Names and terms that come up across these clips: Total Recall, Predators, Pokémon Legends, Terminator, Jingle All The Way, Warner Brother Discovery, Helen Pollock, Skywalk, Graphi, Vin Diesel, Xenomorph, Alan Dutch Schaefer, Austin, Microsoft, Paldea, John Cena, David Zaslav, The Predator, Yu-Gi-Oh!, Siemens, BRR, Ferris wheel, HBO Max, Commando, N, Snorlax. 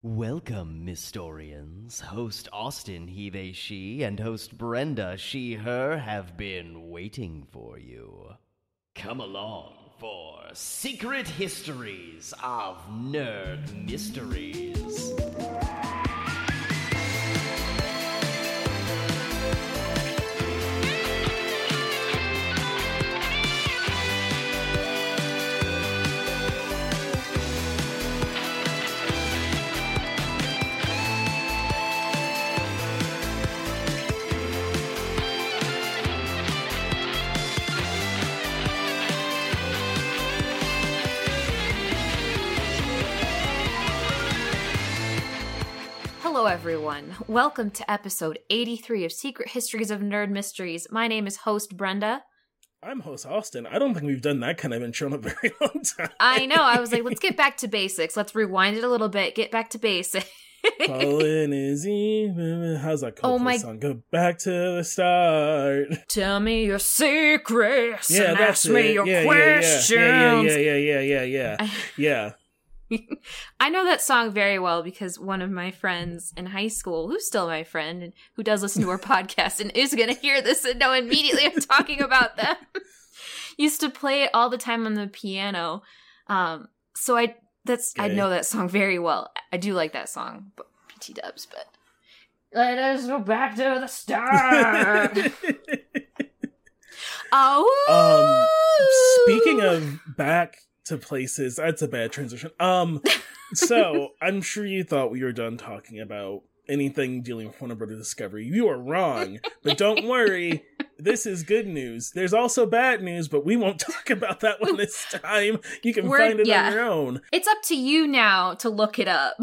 Welcome, Mystorians. Host Austin, he, they, she, and host Brenda, she, her, have been waiting for you. Come along for Secret Histories of Nerd Mysteries. Hello everyone, welcome to episode 83 of Secret Histories of Nerd Mysteries. My name is host Brenda. I'm host Austin. I don't think we've done that kind of intro in a very long time. I know, I was like, let's get back to basics. Let's rewind it a little bit, get back to basics. Colin is even. How's that Coldplay song? Go back to the start. Tell me your secrets and ask me your questions. Yeah. I know that song very well because one of my friends in high school, who's still my friend and who does listen to our podcast and is going to hear this and know immediately I'm talking about them, used to play it all the time on the piano. I know that song very well. I do like that song, but PT Dubs. But let us go back to the start. Speaking of back to places, that's a bad transition. So I'm sure you thought we were done talking about anything dealing with Warner Brother Discovery. You are wrong, but don't worry, this is good news. There's also bad news, but we won't talk about that one this time. You can find it on your own. It's up to you now to look it up.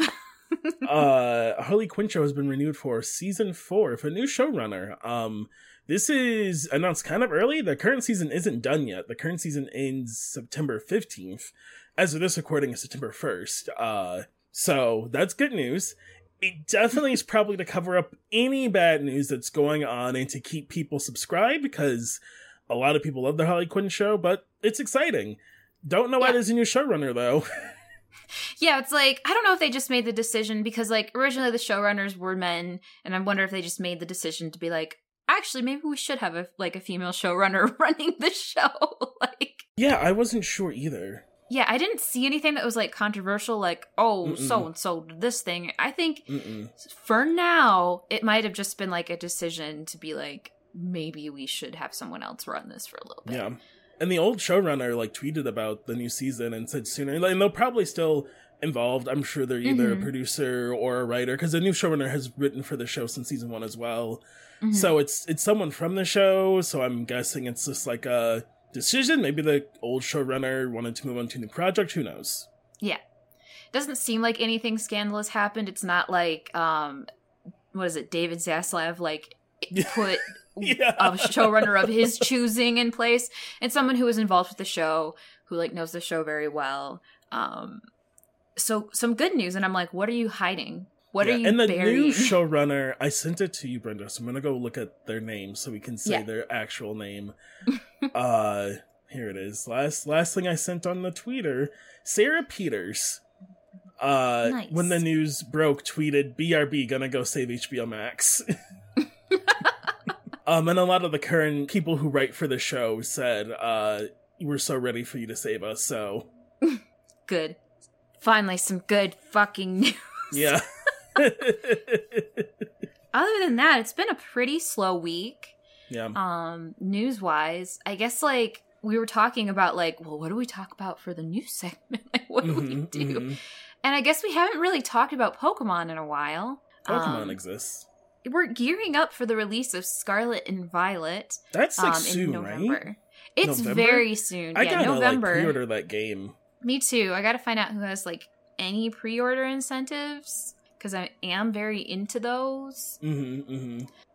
Harley Quinn show has been renewed for season 4 with a new showrunner. This is announced kind of early. The current season isn't done yet. The current season ends September 15th. As of this recording, it's September 1st. So that's good news. It definitely is probably to cover up any bad news that's going on and to keep people subscribed because a lot of people love the Harley Quinn show, but it's exciting. Don't know why there's a new showrunner, though. Yeah, it's like, I don't know if they just made the decision because, like, originally the showrunners were men, and I wonder if they just made the decision to be like, actually, maybe we should have a female showrunner running the show. Yeah, I wasn't sure either. Yeah, I didn't see anything that was like controversial, like, oh, so and so did this thing. I think for now it might have just been like a decision to be like, maybe we should have someone else run this for a little bit. Yeah, and the old showrunner like tweeted about the new season and said sooner, and they'll probably still involved. I'm sure they're either a producer or a writer because the new showrunner has written for the show since season 1 as well. So it's someone from the show, so I'm guessing it's just like a decision. Maybe the old showrunner wanted to move on to a new project. Who knows? Yeah. Doesn't seem like anything scandalous happened. It's not like, what is it, David Zaslav, like, put a showrunner of his choosing in place. And someone who was involved with the show, who, like, knows the show very well. So some good news. And I'm like, what are you hiding? What are you and the burying? New showrunner, I sent it to you, Brenda, so I'm going to go look at their name so we can say their actual name. Here it is. Last thing I sent on the Twitter, Sarah Peters, nice. When the news broke, tweeted, BRB, gonna go save HBO Max. And a lot of the current people who write for the show said, we're so ready for you to save us, so. Good. Finally, some good fucking news. Yeah. Other than that, it's been a pretty slow week. Yeah. News wise, I guess like we were talking about like, well, what do we talk about for the news segment? Like, what do we do? And I guess we haven't really talked about Pokémon in a while. Pokémon exists. We're gearing up for the release of Scarlet and Violet. That's like soon, November. Right? It's November? Very soon. I gotta November. Like, pre-order that game. Me too. I gotta find out who has like any pre-order incentives. Because I am very into those.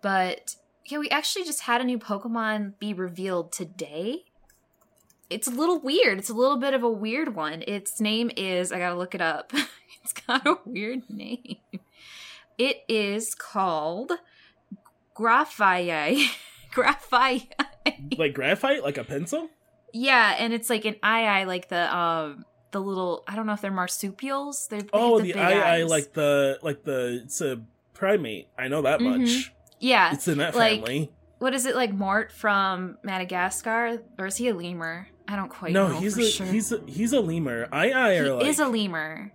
But yeah, we actually just had a new Pokemon be revealed today. It's a little weird. It's a little bit of a weird one. Its name is, I gotta look it up. It's got a weird name. It is called Graphi. Graphi. Like graphite? Like a pencil? Yeah, and it's like an eye, like the the little, I don't know if they're marsupials. They have the big eyes. It's a primate. I know that much. Yeah. It's in that family. What is it, like Mort from Madagascar? Or is he a lemur? I don't quite know. He's a lemur. He is a lemur.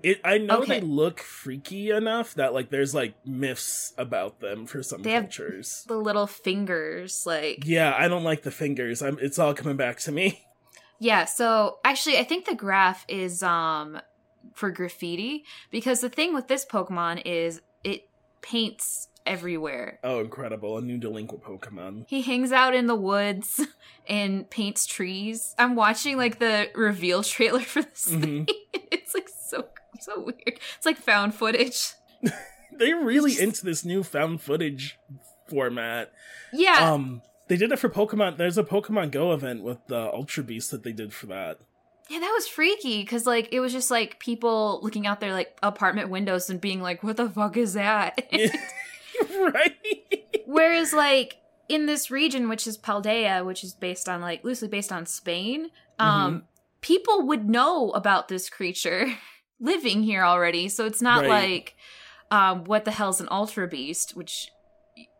They look freaky enough that there's myths about them for some cultures. Have the little fingers, Yeah, I don't like the fingers. It's all coming back to me. Yeah, so actually I think the graph is for graffiti, because the thing with this Pokemon is it paints everywhere. Oh, incredible. A new delinquent Pokemon. He hangs out in the woods and paints trees. I'm watching the reveal trailer for this thing. It's so weird. It's found footage. They're really into this new found footage format. Yeah. They did it for Pokemon. There's a Pokemon Go event with the Ultra Beast that they did for that. Yeah, that was freaky, because, it was just, people looking out their, apartment windows and being what the fuck is that? Right? Whereas, in this region, which is Paldea, which is based on, loosely based on Spain, people would know about this creature living here already, so it's not what the hell's an Ultra Beast, which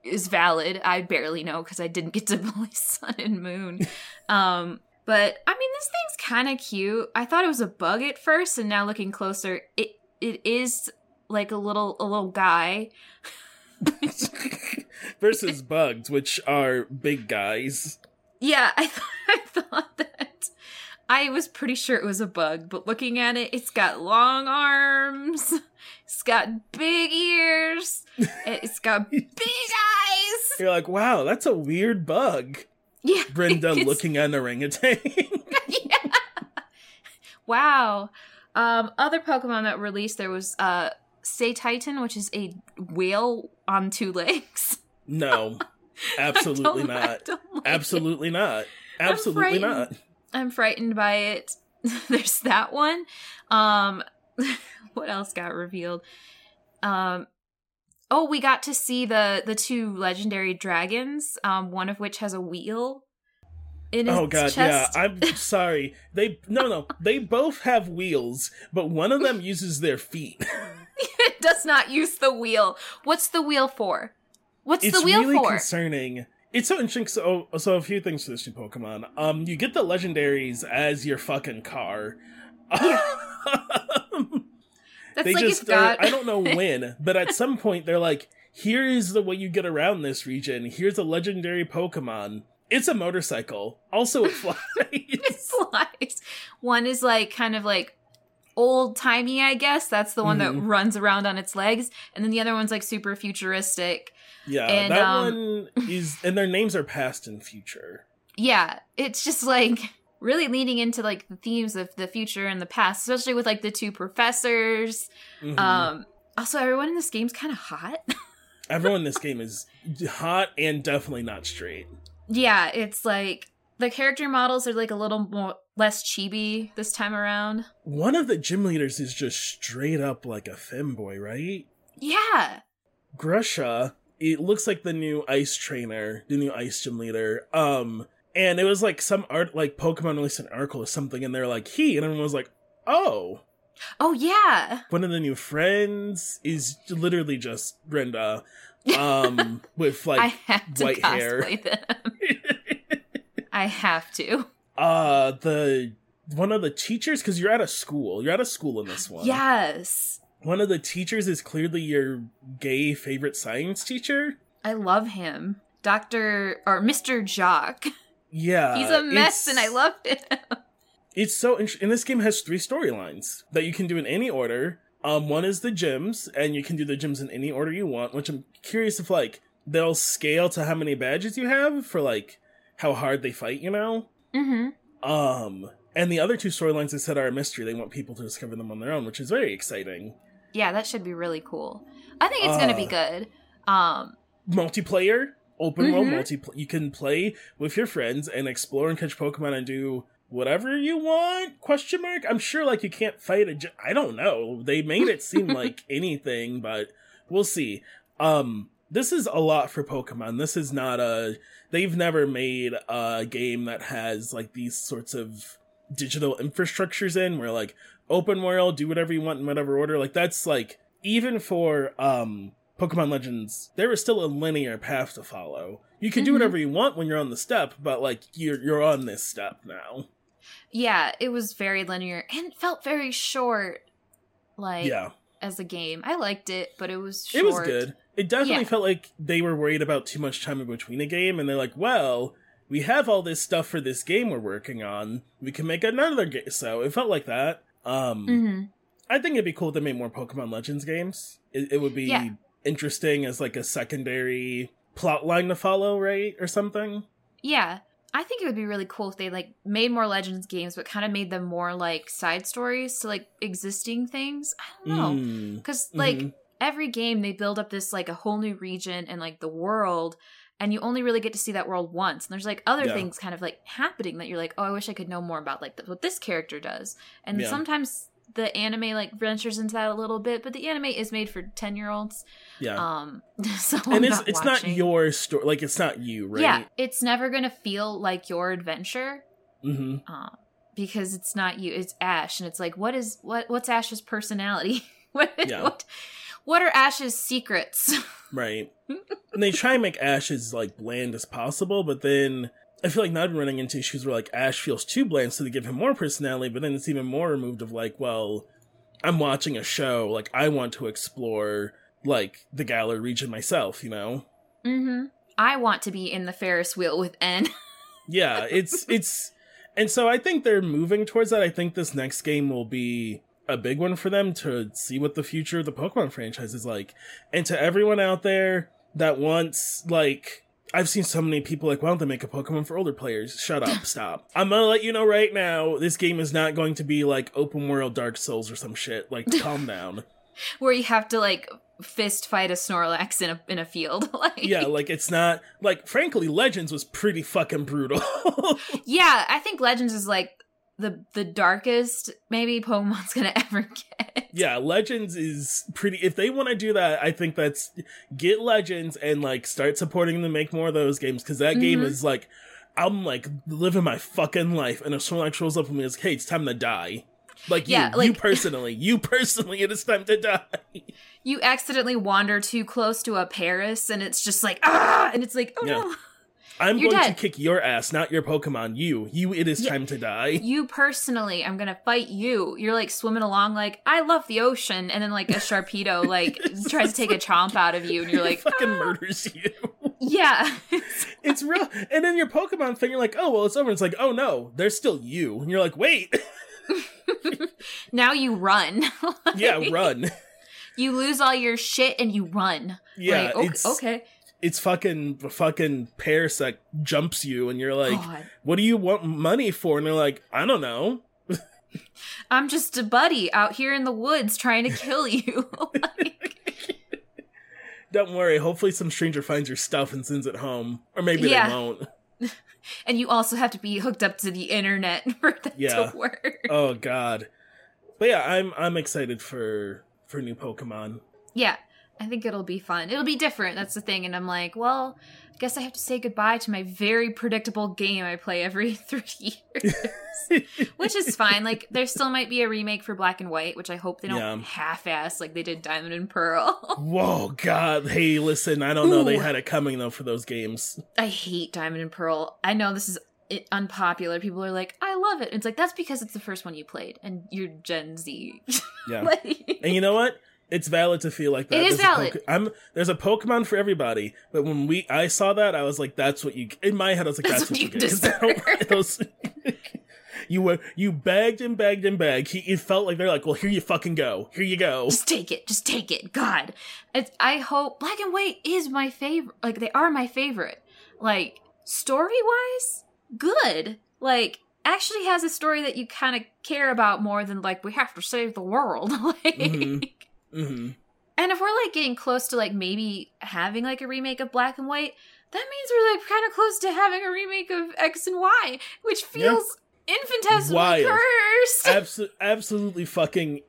is valid. I barely know, because I didn't get to play Sun and Moon. But, this thing's kind of cute. I thought it was a bug at first, and now looking closer, it is a little guy. Versus bugs, which are big guys. Yeah, I thought that. I was pretty sure it was a bug, but looking at it, it's got long arms. It's got big ears. It's got big eyes. You're wow, that's a weird bug. Yeah, Brenda looking at an orangutan. Yeah. Wow. Other Pokemon that were released, there was Satitan, which is a whale on two legs. No, absolutely not. Absolutely not. Absolutely not. I'm frightened by it. There's that one. What else got revealed? Oh, we got to see the two legendary dragons, one of which has a wheel in its chest. Yeah, I'm sorry. They both have wheels, but one of them uses their feet. It does not use the wheel. What's the wheel for? It's really concerning. It's so interesting. So a few things for this new Pokemon. You get the legendaries as your fucking car. That's I don't know when, but at some point they're here is the way you get around this region. Here's a legendary Pokemon. It's a motorcycle. Also, it flies. It flies. One is old-timey, I guess. That's the one that runs around on its legs. And then the other one's super futuristic. Yeah, and that one is... And their names are past and future. Yeah, it's just really leaning into the themes of the future and the past, especially with the two professors. Also, everyone in this game's kind of hot. Everyone in this game is hot and definitely not straight. Yeah, it's the character models are a little more less chibi this time around. One of the gym leaders is just straight up a femboy, right? Yeah. Grusha, it looks like the new ice trainer, the new ice gym leader. And it was some art, Pokemon released an article or something, and they're and everyone was oh. Oh, yeah. One of the new friends is literally just Brenda, with white hair. I have to cosplay them. I have to. One of the teachers, because you're at a school. You're at a school in this one. Yes. One of the teachers is clearly your gay favorite science teacher. I love him. Mr. Jock. Yeah. He's a mess and I love him. It's so interesting. And this game has 3 storylines that you can do in any order. One is the gyms, and you can do the gyms in any order you want, which I'm curious if, they'll scale to how many badges you have for, how hard they fight, you know? Mm-hmm. And the other 2 storylines they said are a mystery. They want people to discover them on their own, which is very exciting. Yeah, that should be really cool. I think it's going to be good. Multiplayer? Open world multiplayer. You can play with your friends and explore and catch Pokemon and do whatever you want? ? I'm sure you can't fight I don't know. They made it seem like anything, but we'll see. This is a lot for Pokemon. This is not they've never made a game that has these sorts of digital infrastructures in where open world, do whatever you want in whatever order. Like, that's like, even for Pokémon Legends, there is still a linear path to follow. You can do whatever you want when you're on the step, but like you're on this step now. Yeah, it was very linear and felt very short. Like, yeah, as a game, I liked it, but it was short. It was good. It definitely felt like they were worried about too much time in between a game, and they're like, well, we have all this stuff for this game we're working on. We can make another game. So it felt like that. I think it'd be cool if they made more Pokemon Legends games. It would be interesting as like a secondary plot line to follow, right? Or something. Yeah. I think it would be really cool if they like made more Legends games, but kind of made them more like side stories to like existing things. I don't know. Because like every game they build up this like a whole new region and like the world, and you only really get to see that world once. And there's like other things kind of like happening that you're like, oh, I wish I could know more about like what this character does. And sometimes the anime like ventures into that a little bit, but the anime is made for 10-year-olds. Yeah. So and it's not your story. Like, it's not you, right? Yeah. It's never going to feel like your adventure because it's not you. It's Ash, and it's like, what's Ash's personality? What are Ash's secrets? Right. And they try and make Ash as like bland as possible, but then I feel like now I'm running into issues where like Ash feels too bland, so they give him more personality, but then it's even more removed of like, well, I'm watching a show, like I want to explore like the Galar region myself, you know? I want to be in the Ferris wheel with N. Yeah, it's and so I think they're moving towards that. I think this next game will be a big one for them to see what the future of the Pokemon franchise is like. And to everyone out there that wants, like, I've seen so many people like, why don't they make a Pokemon for older players? Shut up, stop. I'm gonna let you know right now, this game is not going to be like open world Dark Souls or some shit. Like, calm down. Where you have to like fist fight a Snorlax in a field. Like, yeah, like it's not like, frankly, Legends was pretty fucking brutal. Yeah, I think Legends is like the darkest maybe Pokemon's gonna ever get. Yeah, Legends is pretty, if they want to do that, I think that's, get Legends and like start supporting them, make more of those games, because that game is like, I'm like living my fucking life and if someone like rolls up with me and is like, hey, it's time to die. Like, yeah, you, like, you personally, it is time to die. You accidentally wander too close to a Paris and it's just like, ah, and it's like, oh yeah. No. I'm You're going dead. To kick your ass, not your Pokemon. You, it is time to die. You personally, I'm going to fight you. You're like swimming along like, I love the ocean. And then like a Sharpedo like tries to take a chomp out of you. And you're like, fucking murders you. Yeah. It's real. And then your Pokemon thing, you're like, oh, well, it's over. It's like, oh no, there's still you. And you're like, wait. Now you run. Like, yeah, run. You lose all your shit and you run. Yeah. Like, okay. It's fucking Parasect jumps you and you're like, God, what do you want money for? And they're like, I don't know. I'm just a buddy out here in the woods trying to kill you. Like, don't worry. Hopefully some stranger finds your stuff and sends it home. Or maybe they won't. And you also have to be hooked up to the internet for that to work. Oh, God. But yeah, I'm excited for new Pokemon. Yeah. I think it'll be fun. It'll be different. That's the thing. And I'm like, well, I guess I have to say goodbye to my very predictable game I play every 3 years. Which is fine. Like, there still might be a remake for Black and White, which I hope they don't half-ass like they did Diamond and Pearl. Whoa, God. Hey, listen, I don't know. They had it coming, though, for those games. I hate Diamond and Pearl. I know this is unpopular. People are like, I love it. It's like, that's because it's the first one you played, and you're Gen Z. Yeah. Like, and you know what? It's valid to feel like that. It is valid. There's a Pokemon for everybody, but when I saw that, I was like, "That's what you." In my head, I was like, "That's what you get." You bagged and bagged. It felt like they're like, "Well, here you fucking go. Here you go. Just take it." God, I hope Black and White is my favorite. Like, they are my favorite. Like, story wise, good. Like, actually has a story that you kind of care about more than like, we have to save the world. Like. Mm-hmm. And if we're like getting close to like maybe having like a remake of Black and White, that means we're like kind of close to having a remake of X and Y, which feels infinitesimally cursed. Absolutely fucking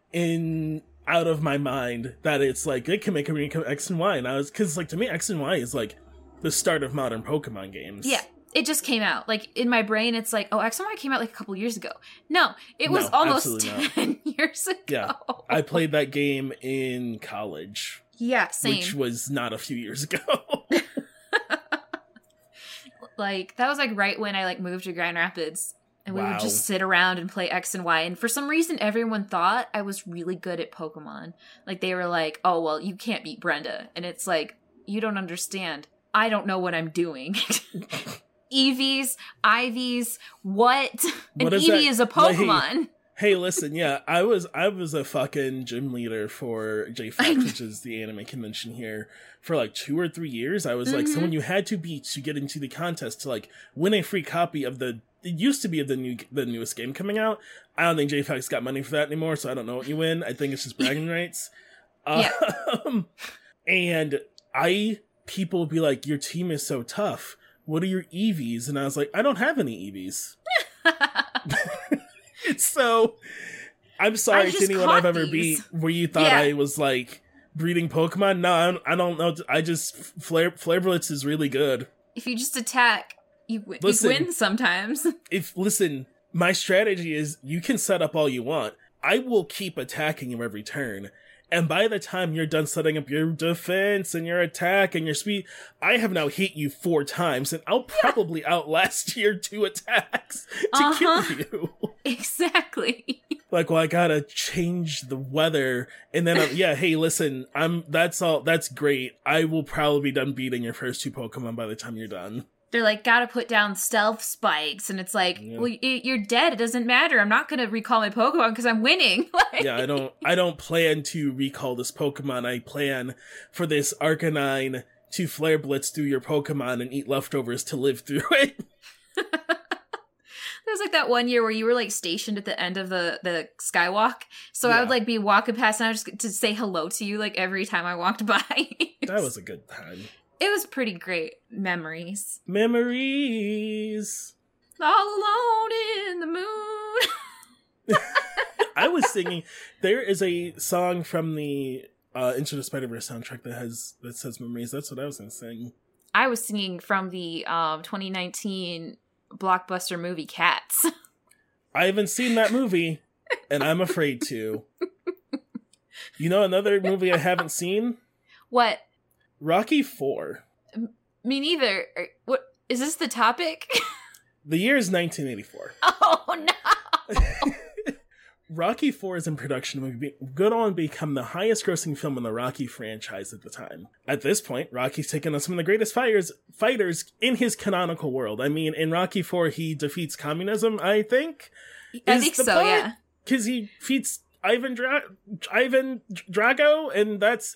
out of my mind that it's like it can make a remake of X and Y, and because like to me X and Y is like the start of modern Pokemon games. Yeah, It just came out. Like, in my brain, it's like, oh, XMR came out like a couple years ago. No, it was almost 10 years ago. Yeah, I played that game in college. Yeah, same. Which was not a few years ago. Like, that was, like, right when I, like, moved to Grand Rapids. And we would just sit around and play X and Y. And for some reason, everyone thought I was really good at Pokemon. Like, they were like, oh, well, you can't beat Brenda. And it's like, you don't understand. I don't know what I'm doing. Eevees, Ivies, what? An Eevee is a Pokemon. Hey, listen, yeah, I was a fucking gym leader for JFX, which is the anime convention here, for like 2 or 3 years. I was like someone you had to beat to get into the contest to like win a free copy of the newest game coming out. I don't think JFX got money for that anymore, so I don't know what you win. I think it's just bragging rights. And people would be like, your team is so tough. What are your Eevees? And I was like, I don't have any Eevees. So, I'm sorry to anyone I've ever beat where you thought I was, like, breeding Pokemon. No, I don't know. I just... Flare Blitz is really good. If you just attack, you win sometimes. Listen, my strategy is you can set up all you want. I will keep attacking you every turn. And by the time you're done setting up your defense and your attack and your speed, I have now hit you 4 times, and I'll probably outlast your 2 attacks to kill you. Exactly. Like, well, I gotta change the weather, and then hey, listen, that's all. That's great. I will probably be done beating your first 2 Pokemon by the time you're done. They're like, gotta put down stealth spikes, and it's like, well, you're dead. It doesn't matter. I'm not gonna recall my Pokemon because I'm winning. I don't plan to recall this Pokemon. I plan for this Arcanine to Flare Blitz through your Pokemon and eat leftovers to live through it. It was like that one year where you were like stationed at the end of the skywalk. So I would like be walking past, and I would just to say hello to you like every time I walked by. That was a good time. It was pretty great. Memories. All alone in the moon. I was singing. There is a song from the Into the Spider-Verse soundtrack that says Memories. That's what I was going to sing. I was singing from the 2019 blockbuster movie Cats. I haven't seen that movie, and I'm afraid to. You know another movie I haven't seen? What? Rocky IV. Me neither. What is this the topic? The year is 1984. Oh no! Rocky IV is in production. Would go on and become the highest-grossing film in the Rocky franchise at the time. At this point, Rocky's taken on some of the greatest fighters in his canonical world. I mean, in Rocky IV, he defeats communism. I think so. Because he defeats Ivan Drago,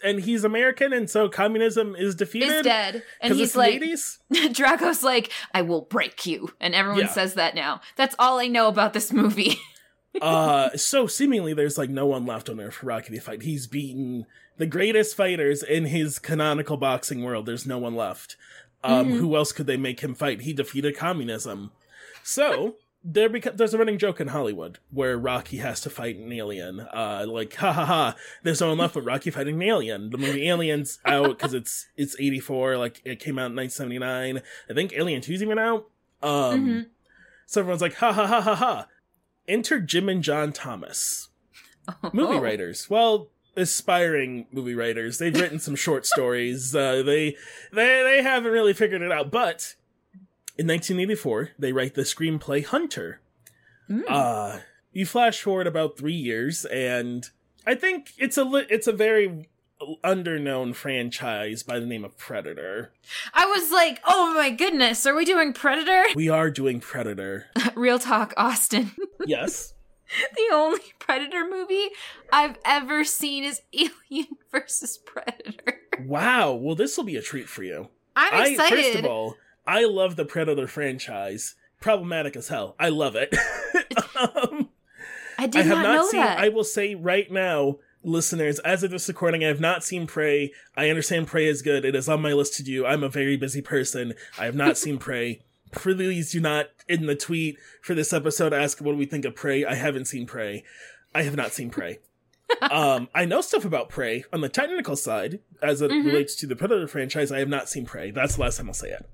and he's American, and so communism is defeated. Is dead, and he's like, Drago's like, I will break you, and everyone says that now. That's all I know about this movie. So seemingly there's like no one left on Earth for Rocky to fight. He's beaten the greatest fighters in his canonical boxing world. There's no one left. Who else could they make him fight? He defeated communism. So. There's a running joke in Hollywood where Rocky has to fight an alien. Like, ha ha ha, there's no one left but Rocky fighting an alien. The movie Alien's out because it's 84, like, it came out in 1979. I think Alien 2's even out. So everyone's like, ha ha ha ha ha. Enter Jim and John Thomas. Oh. Movie writers. Well, aspiring movie writers. They've written some short stories. They haven't really figured it out, but... In 1984, they write the screenplay Hunter. You flash forward about 3 years, and I think it's a very underknown franchise by the name of Predator. I was like, oh my goodness, are we doing Predator? We are doing Predator. Real talk, Austin. Yes. The only Predator movie I've ever seen is Alien vs. Predator. Wow. Well, this will be a treat for you. I'm excited. First of all... I love the Predator franchise. Problematic as hell. I love it. I have not seen that. I will say right now, listeners, as of this recording, I have not seen Prey. I understand Prey is good. It is on my list to do. I'm a very busy person. I have not seen Prey. Please do not, in the tweet for this episode, ask what do we think of Prey. I haven't seen Prey. I have not seen Prey. I know stuff about Prey on the technical side as it relates to the Predator franchise. I have not seen Prey. That's the last time I'll say it.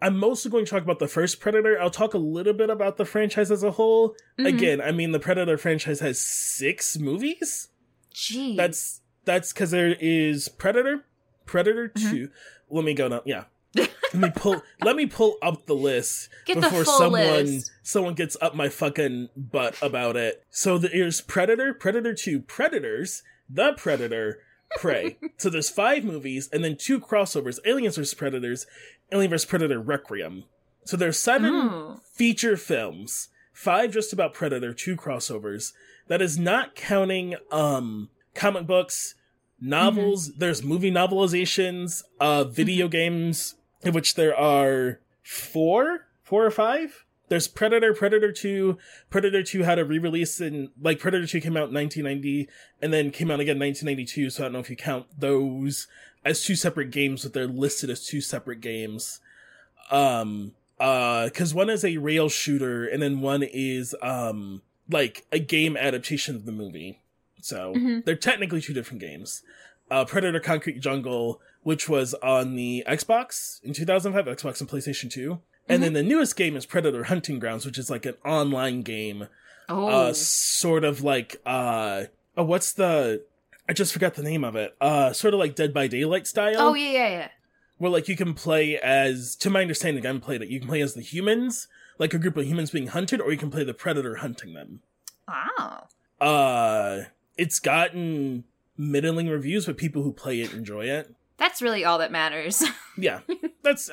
I'm mostly going to talk about the first Predator. I'll talk a little bit about the franchise as a whole. Mm-hmm. Again, I mean, the Predator franchise has 6 movies. Jeez. That's because there is Predator, Predator 2. Mm-hmm. Let me go now. Yeah. Let me pull up the list before someone gets up my fucking butt about it. So there's Predator, Predator 2, Predators, The Predator, Prey. So there's 5 movies and then 2 crossovers: Aliens vs. Predators, Alien vs. Predator Requiem. So there's 7 feature films, 5 just about Predator, 2 crossovers. That is not counting comic books, novels. Mm-hmm. There's movie novelizations, video games, in which there are 4 or 5. There's Predator, Predator 2. Predator 2 had a re-release in, like, Predator 2 came out in 1990 and then came out again in 1992, so I don't know if you count those as 2 separate games, but they're listed as 2 separate games. Because one is a rail shooter and then one is, like, a game adaptation of the movie. So, they're technically 2 different games. Predator Concrete Jungle, which was on the Xbox in 2005, Xbox and PlayStation 2. And then the newest game is Predator Hunting Grounds, which is like an online game. Oh. Sort of like, I just forgot the name of it. Sort of like Dead by Daylight style. Oh, yeah. Where, like, you can play as, to my understanding, I haven't played it, you can play as the humans, like a group of humans being hunted, or you can play the Predator hunting them. Wow. It's gotten middling reviews, but people who play it enjoy it. That's really all that matters. Yeah. That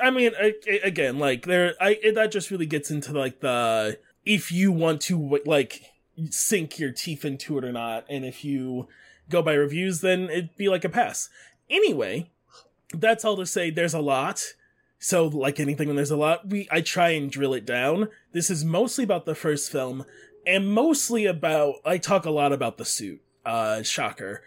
just really gets into, like, the, if you want to, like, sink your teeth into it or not. And if you go by reviews, then it'd be like a pass. Anyway, that's all to say there's a lot. So, like anything, when there's a lot, I try and drill it down. This is mostly about the first film and mostly about, I talk a lot about the suit. Shocker.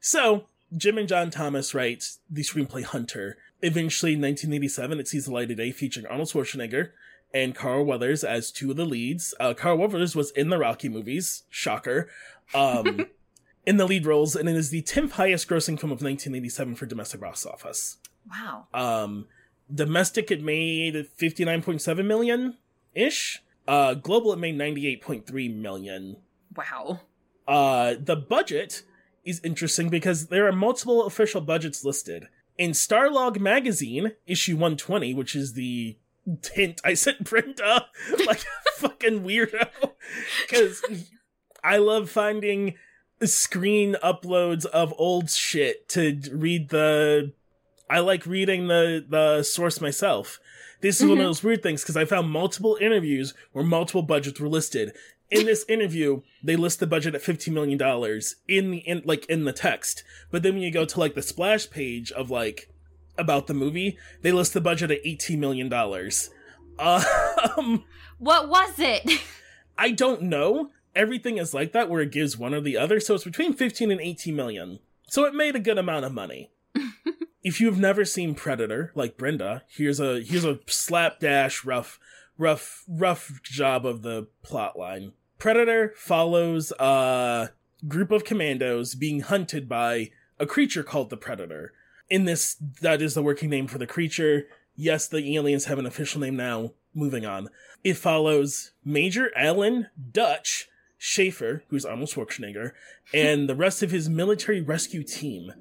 So, Jim and John Thomas writes the screenplay Hunter. Eventually, in 1987, it sees the light of day, featuring Arnold Schwarzenegger and Carl Weathers as 2 of the leads. Carl Weathers was in the Rocky movies. Shocker. In the lead roles, and it is the 10th highest grossing film of 1987 for domestic box office. Wow. Domestic, it made $59.7 million-ish. Global, it made $98.3 million. Wow. The budget is interesting because there are multiple official budgets listed. In Starlog magazine, issue 120, which is the hint I sent Brenda, like a fucking weirdo, because I love finding screen uploads of old shit to read the... I like reading the source myself. This is one of those weird things, because I found multiple interviews where multiple budgets were listed. In this interview, they list the budget at $15 million in the text. But then when you go to, like, the splash page of, like, about the movie, they list the budget at $18 million. What was it? I don't know. Everything is like that, where it gives one or the other. So it's between 15 and 18 million. So it made a good amount of money. If you've never seen Predator, like Brenda, here's a slapdash rough job of the plot line. Predator follows a group of commandos being hunted by a creature called the Predator. In this, that is the working name for the creature. Yes, the aliens have an official name now. Moving on. It follows Major Alan Dutch Schaefer, who's Arnold Schwarzenegger, and the rest of his military rescue team.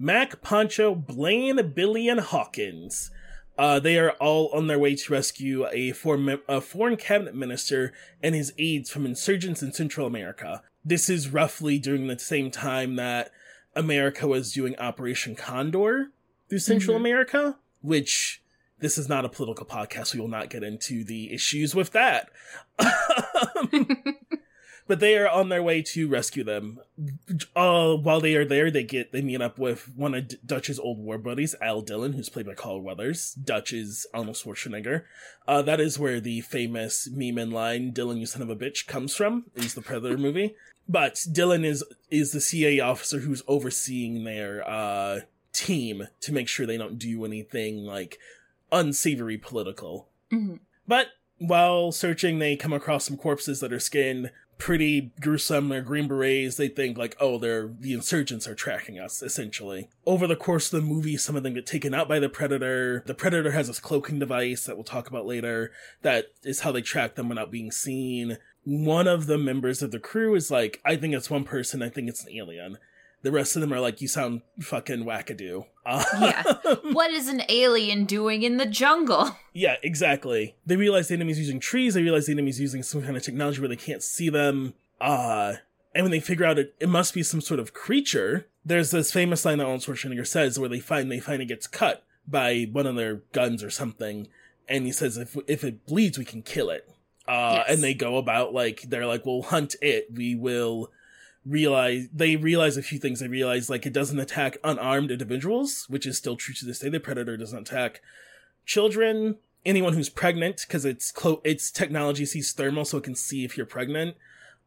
Mac, Poncho, Blaine, Billy, and Hawkins. They are all on their way to rescue a foreign cabinet minister and his aides from insurgents in Central America. This is roughly during the same time that America was doing Operation Condor through Central America, which, this is not a political podcast, we will not get into the issues with that. But they are on their way to rescue them. While they are there, they meet up with one of Dutch's old war buddies, Al Dillon, who's played by Carl Weathers. Dutch is Arnold Schwarzenegger. That is where the famous meme in line, "Dillon, you son of a bitch," comes from. Is the Predator movie. But Dillon is the CIA officer who's overseeing their team to make sure they don't do anything, like, unsavory political. But while searching, they come across some corpses that are skinned. pretty gruesome, or Green Berets, they think like, oh, the insurgents are tracking us, essentially. Over the course of the movie, some of them get taken out by the Predator. The Predator has this cloaking device that we'll talk about later. That is how they track them without being seen. One of the members of the crew is like, I think it's one person, I think it's an alien. The rest of them are like, you sound fucking wackadoo. Yeah. What is an alien doing in the jungle? Yeah, exactly. They realize the enemy's using trees. They realize the enemy's using some kind of technology where they can't see them. And when they figure out it must be some sort of creature, there's this famous line that Arnold Schwarzenegger says where they find it gets cut by one of their guns or something. And he says, if it bleeds, we can kill it. Yes. And they go about we'll hunt it. We will... They realize a few things. They realize it doesn't attack unarmed individuals, which is still true to this day. The Predator doesn't attack children, anyone who's pregnant, because its technology sees thermal, so it can see if you're pregnant.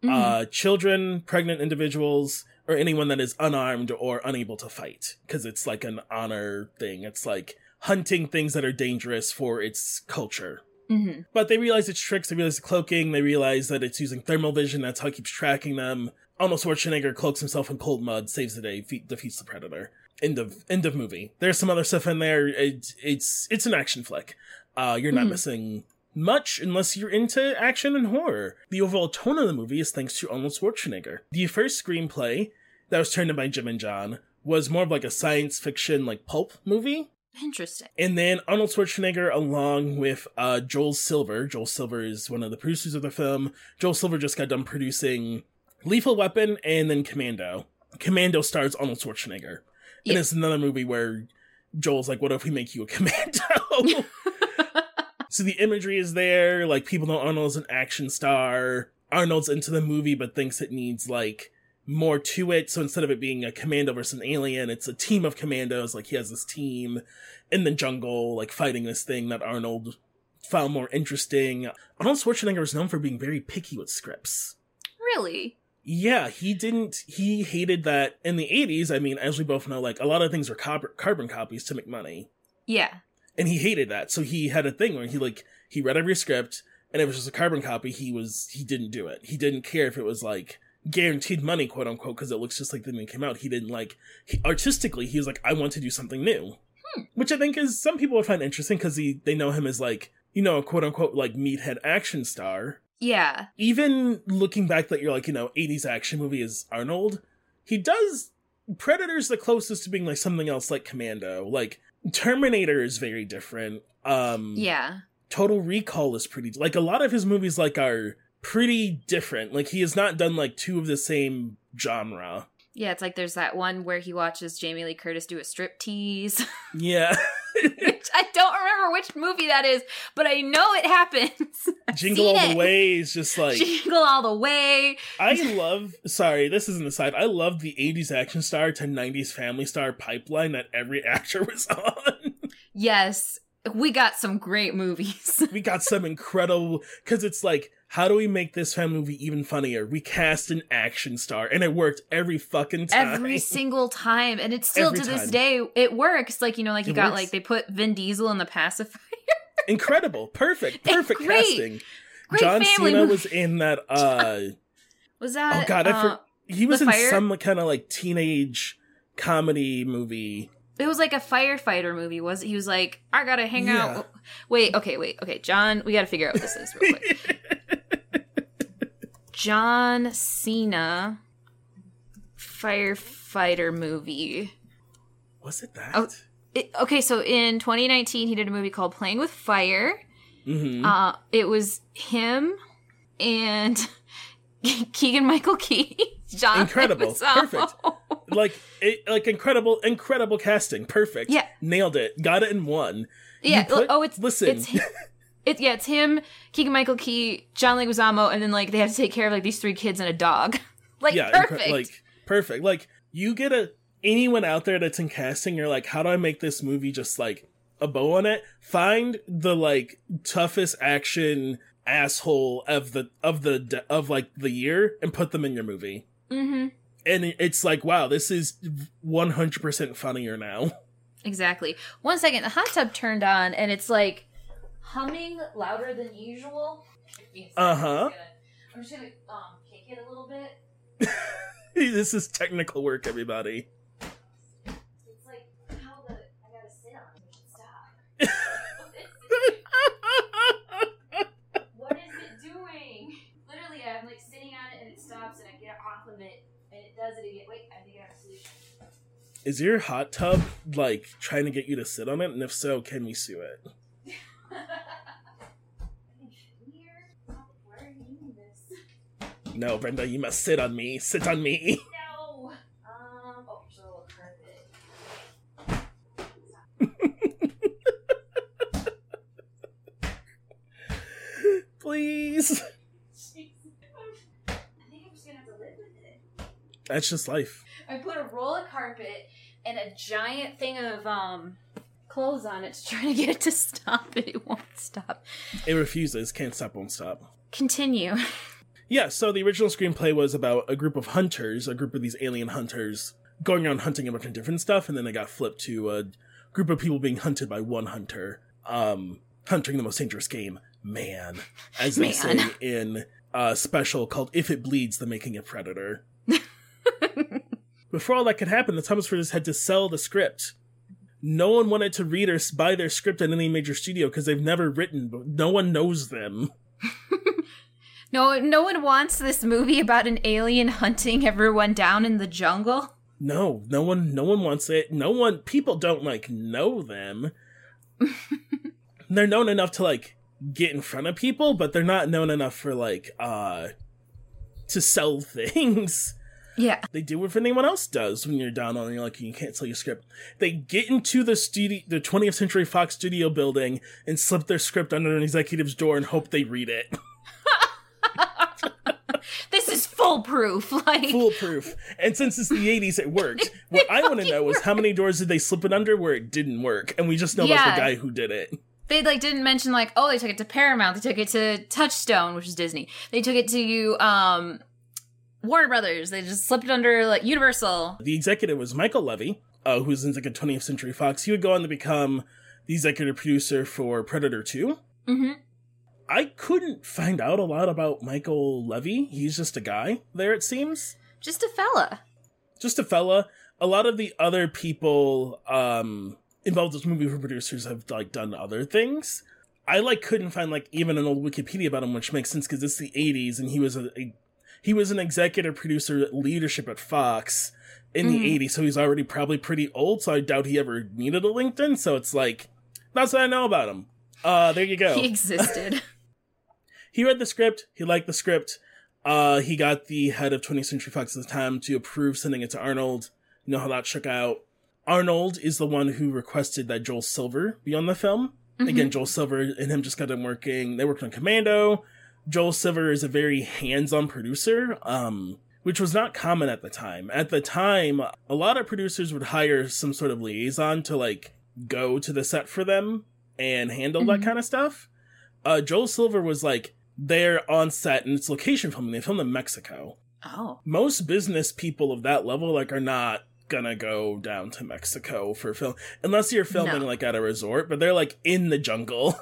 Mm-hmm. Children, pregnant individuals, or anyone that is unarmed or unable to fight, because it's like an honor thing. It's like hunting things that are dangerous for its culture. Mm-hmm. But they realize its tricks. They realize the cloaking. They realize that it's using thermal vision. That's how it keeps tracking them. Arnold Schwarzenegger cloaks himself in cold mud, saves the day, defeats the Predator. End of movie. There's some other stuff in there. It's an action flick. You're not missing much unless you're into action and horror. The overall tone of the movie is thanks to Arnold Schwarzenegger. The first screenplay that was turned in by Jim and John was more of like a science fiction, pulp movie. Interesting. And then Arnold Schwarzenegger, along with Joel Silver. Joel Silver is one of the producers of the film. Joel Silver just got done producing Lethal Weapon and then Commando. Commando stars Arnold Schwarzenegger. Yep. And it's another movie where Joel's like, what if we make you a commando? So the imagery is there. People know Arnold's an action star. Arnold's into the movie, but thinks it needs, more to it. So instead of it being a commando versus an alien, it's a team of commandos. He has this team in the jungle, fighting this thing that Arnold found more interesting. Arnold Schwarzenegger is known for being very picky with scripts. Really? Yeah, he hated that in the 80s. I mean, as we both know, a lot of things were carbon copies to make money. Yeah. And he hated that. So he had a thing where he read every script, and if it was just a carbon copy, he didn't do it. He didn't care if it was guaranteed money, quote unquote, because it looks just like the thing that came out. He didn't artistically, he was like, I want to do something new. Which I think is, some people would find interesting because they know him as a quote unquote, meathead action star. Yeah. Even looking back that you're 80s action movie is Arnold, he does, Predator's the closest to being something else Commando. Terminator is very different. Yeah. Total Recall is pretty, a lot of his movies are pretty different. He has not done two of the same genre. Yeah, it's there's that one where he watches Jamie Lee Curtis do a striptease. Yeah. Which I don't remember which movie that is, but I know it happens. Jingle All The Way is just Jingle All The Way. Sorry, this is an aside. I love the 80s action star to 90s family star pipeline that every actor was on. Yes. We got some great movies. We got some incredible, because it's how do we make this family movie even funnier? We cast an action star, and it worked every fucking time. Every single time, and it's still to this day, it works. You got they put Vin Diesel in the pacifier. Incredible, perfect great, casting. Great John Cena movie. Was in that. Was that? Oh God, he was in some kind of teenage comedy movie. It was a firefighter movie, was it? He was I gotta hang out. Wait, okay, John, we gotta figure out what this is real quick. John Cena firefighter movie. Was it that? Oh, so in 2019, he did a movie called Playing with Fire. Mm-hmm. It was him and Keegan-Michael Key. John incredible. Perfect. Incredible casting. Perfect. Yeah. Nailed it. Got it in one. Yeah. It's him, Keegan-Michael Key, John Leguizamo, and then they have to take care of these three kids and a dog. Perfect. Perfect. You get anyone out there that's in casting, you're how do I make this movie just a bow on it? Find the toughest action asshole of the year and put them in your movie. Mm-hmm. And it's wow, this is 100% funnier now. Exactly. One second, the hot tub turned on, and it's humming louder than usual. Uh-huh. I'm just gonna kick it a little bit. This is technical work, everybody. It's like, how the... I gotta sit on it and stop. What is it doing? Literally, I'm like sitting on it and it stops and I get off of it and it does it again. Wait, I think I have a solution. Is your hot tub, like, trying to get you to sit on it? And if so, can you sue it? No, Brenda, you must sit on me. Sit on me. No. Oh, there's a little carpet. Please. Jeez. I think I'm just gonna have to live with it. That's just life. I put a roll of carpet and a giant thing of clothes on it to try to get it to stop, and it won't stop. It refuses. Can't stop, won't stop. Continue. Yeah, so the original screenplay was about a group of hunters, a group of these alien hunters, going around hunting a bunch of different stuff, and then it got flipped to a group of people being hunted by one hunter, hunting the most dangerous game, man, as they say in a special called If It Bleeds, The Making of Predator. Before all that could happen, the Thomas Brothers had to sell the script. No one wanted to read or buy their script at any major studio because they've never written, no one knows them. No one wants this movie about an alien hunting everyone down in the jungle. No one wants it. People don't, like, know them. They're known enough to, like, get in front of people, but they're not known enough for, like, to sell things. Yeah. They do what anyone else does when you're down on and you're like, you can't sell your script. They get into the studio, the 20th Century Fox studio building and slip their script under an executive's door and hope they read it. This is foolproof. Foolproof. And since it's the 80s, it worked. What I want to know is how many doors did they slip it under where it didn't work? And we just know about the guy who did it. They, like, didn't mention, like, oh, they took it to Paramount. They took it to Touchstone, which is Disney. They took it to Warner Brothers. They just slipped it under, like, Universal. The executive was Michael Levy, who's in, like, a 20th Century Fox. He would go on to become the executive producer for Predator 2. Mm-hmm. I couldn't find out a lot about Michael Levy. He's just a guy there, it seems. Just a fella. A lot of the other people involved in this movie for producers have, like, done other things. I, like, couldn't find, like, even an old Wikipedia about him, which makes sense because it's the 80s and he was an executive producer at leadership at Fox in the 80s, so he's already probably pretty old, so I doubt he ever needed a LinkedIn, so it's like, that's what I know about him. There you go. He existed. He read the script. He liked the script. He got the head of 20th Century Fox at the time to approve sending it to Arnold. You know how that shook out. Arnold is the one who requested that Joel Silver be on the film. Mm-hmm. Again, Joel Silver and him just got done working. They worked on Commando. Joel Silver is a very hands-on producer, which was not common at the time. At the time, a lot of producers would hire some sort of liaison to, like, go to the set for them and handle that kind of stuff. Joel Silver was, like, they're on set and it's location filming. They filmed in Mexico. Oh. Most business people of that level, like, are not gonna go down to Mexico for film. Unless you're filming, like, at a resort, but they're, like, in the jungle.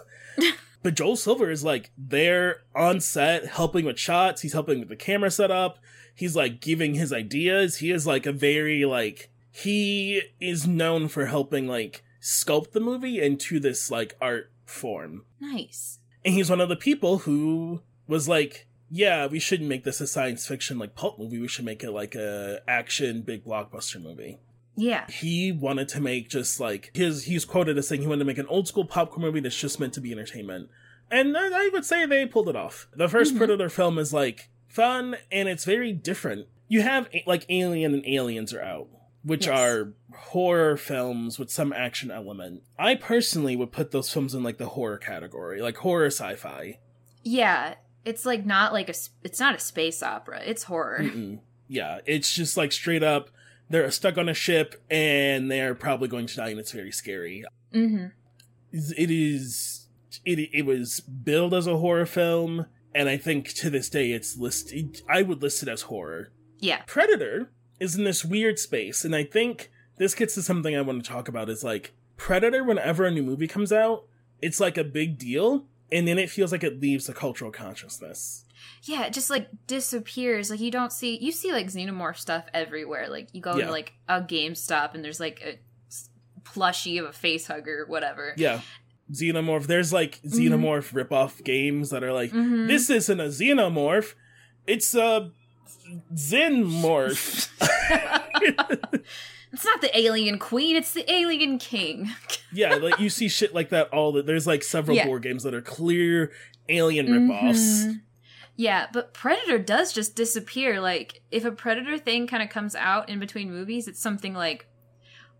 But Joel Silver is, like, they're on set helping with shots. He's helping with the camera setup. He's, like, giving his ideas. He is, like, a very, like, he is known for helping, like, sculpt the movie into this, like, art form. Nice. And he's one of the people who was like, yeah, we shouldn't make this a science fiction, like, pulp movie. We should make it, like, a action big blockbuster movie. Yeah. He wanted to make just, like, he's quoted as saying he wanted to make an old school popcorn movie that's just meant to be entertainment. And I would say they pulled it off. The first Predator film is, like, fun, and it's very different. You have, like, Alien and Aliens are out, which are horror films with some action element. I personally would put those films in, like, the horror category, like horror sci-fi. Yeah, it's, like, not like it's not a space opera, it's horror. Mm-mm. Yeah, it's just, like, straight up, they're stuck on a ship and they're probably going to die and it's very scary. Mm-hmm. It was billed as a horror film, and I think to this day it's listed, I would list it as horror. Yeah. Predator is in this weird space, and I think this gets to something I want to talk about, is, like, Predator, whenever a new movie comes out, it's, like, a big deal, And then it feels like it leaves the cultural consciousness. Yeah, it just, like, disappears. Like, you don't see... You see, like, xenomorph stuff everywhere. Like, you go to, like, a GameStop and there's, like, a plushie of a facehugger, whatever. Yeah. Xenomorph. There's, like, xenomorph ripoff games that are like, this isn't a xenomorph. It's a Xenmorph. It's not the alien queen, it's the alien king. Yeah, like, you see shit like that all the... There's, like, several board games that are clear alien ripoffs. Yeah, but Predator does just disappear. Like, if a Predator thing kind of comes out in between movies, it's something like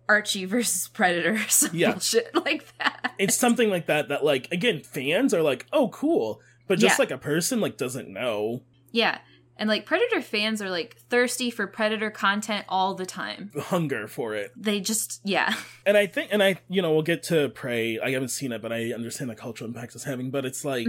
Archie versus Predator or some bullshit like that. It's something like that that, like, again, fans are like, oh, cool. But just, like, a person, like, doesn't know. Yeah. And, like, Predator fans are, like, thirsty for Predator content all the time. Hunger for it. They just, And I think, you know, we'll get to Prey. I haven't seen it, but I understand the cultural impact it's having. But it's, like,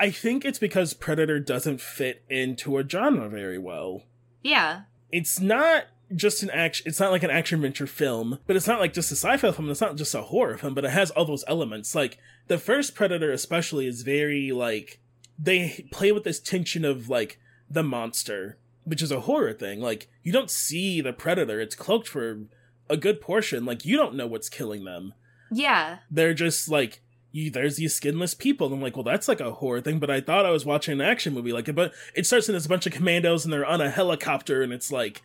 I think it's because Predator doesn't fit into a genre very well. Yeah. It's not just an action, it's not like an action-adventure film. But it's not, like, just a sci-fi film. It's not just a horror film. But it has all those elements. Like, the first Predator especially is very, like, they play with this tension of, like, the monster, which is a horror thing. Like, you don't see the Predator. It's cloaked for a good portion. Like, you don't know what's killing them. Yeah. They're just, like, there's these skinless people. And I'm like, well, that's, like, a horror thing. But I thought I was watching an action movie. Like, but it starts in this bunch of commandos, and they're on a helicopter, and it's like,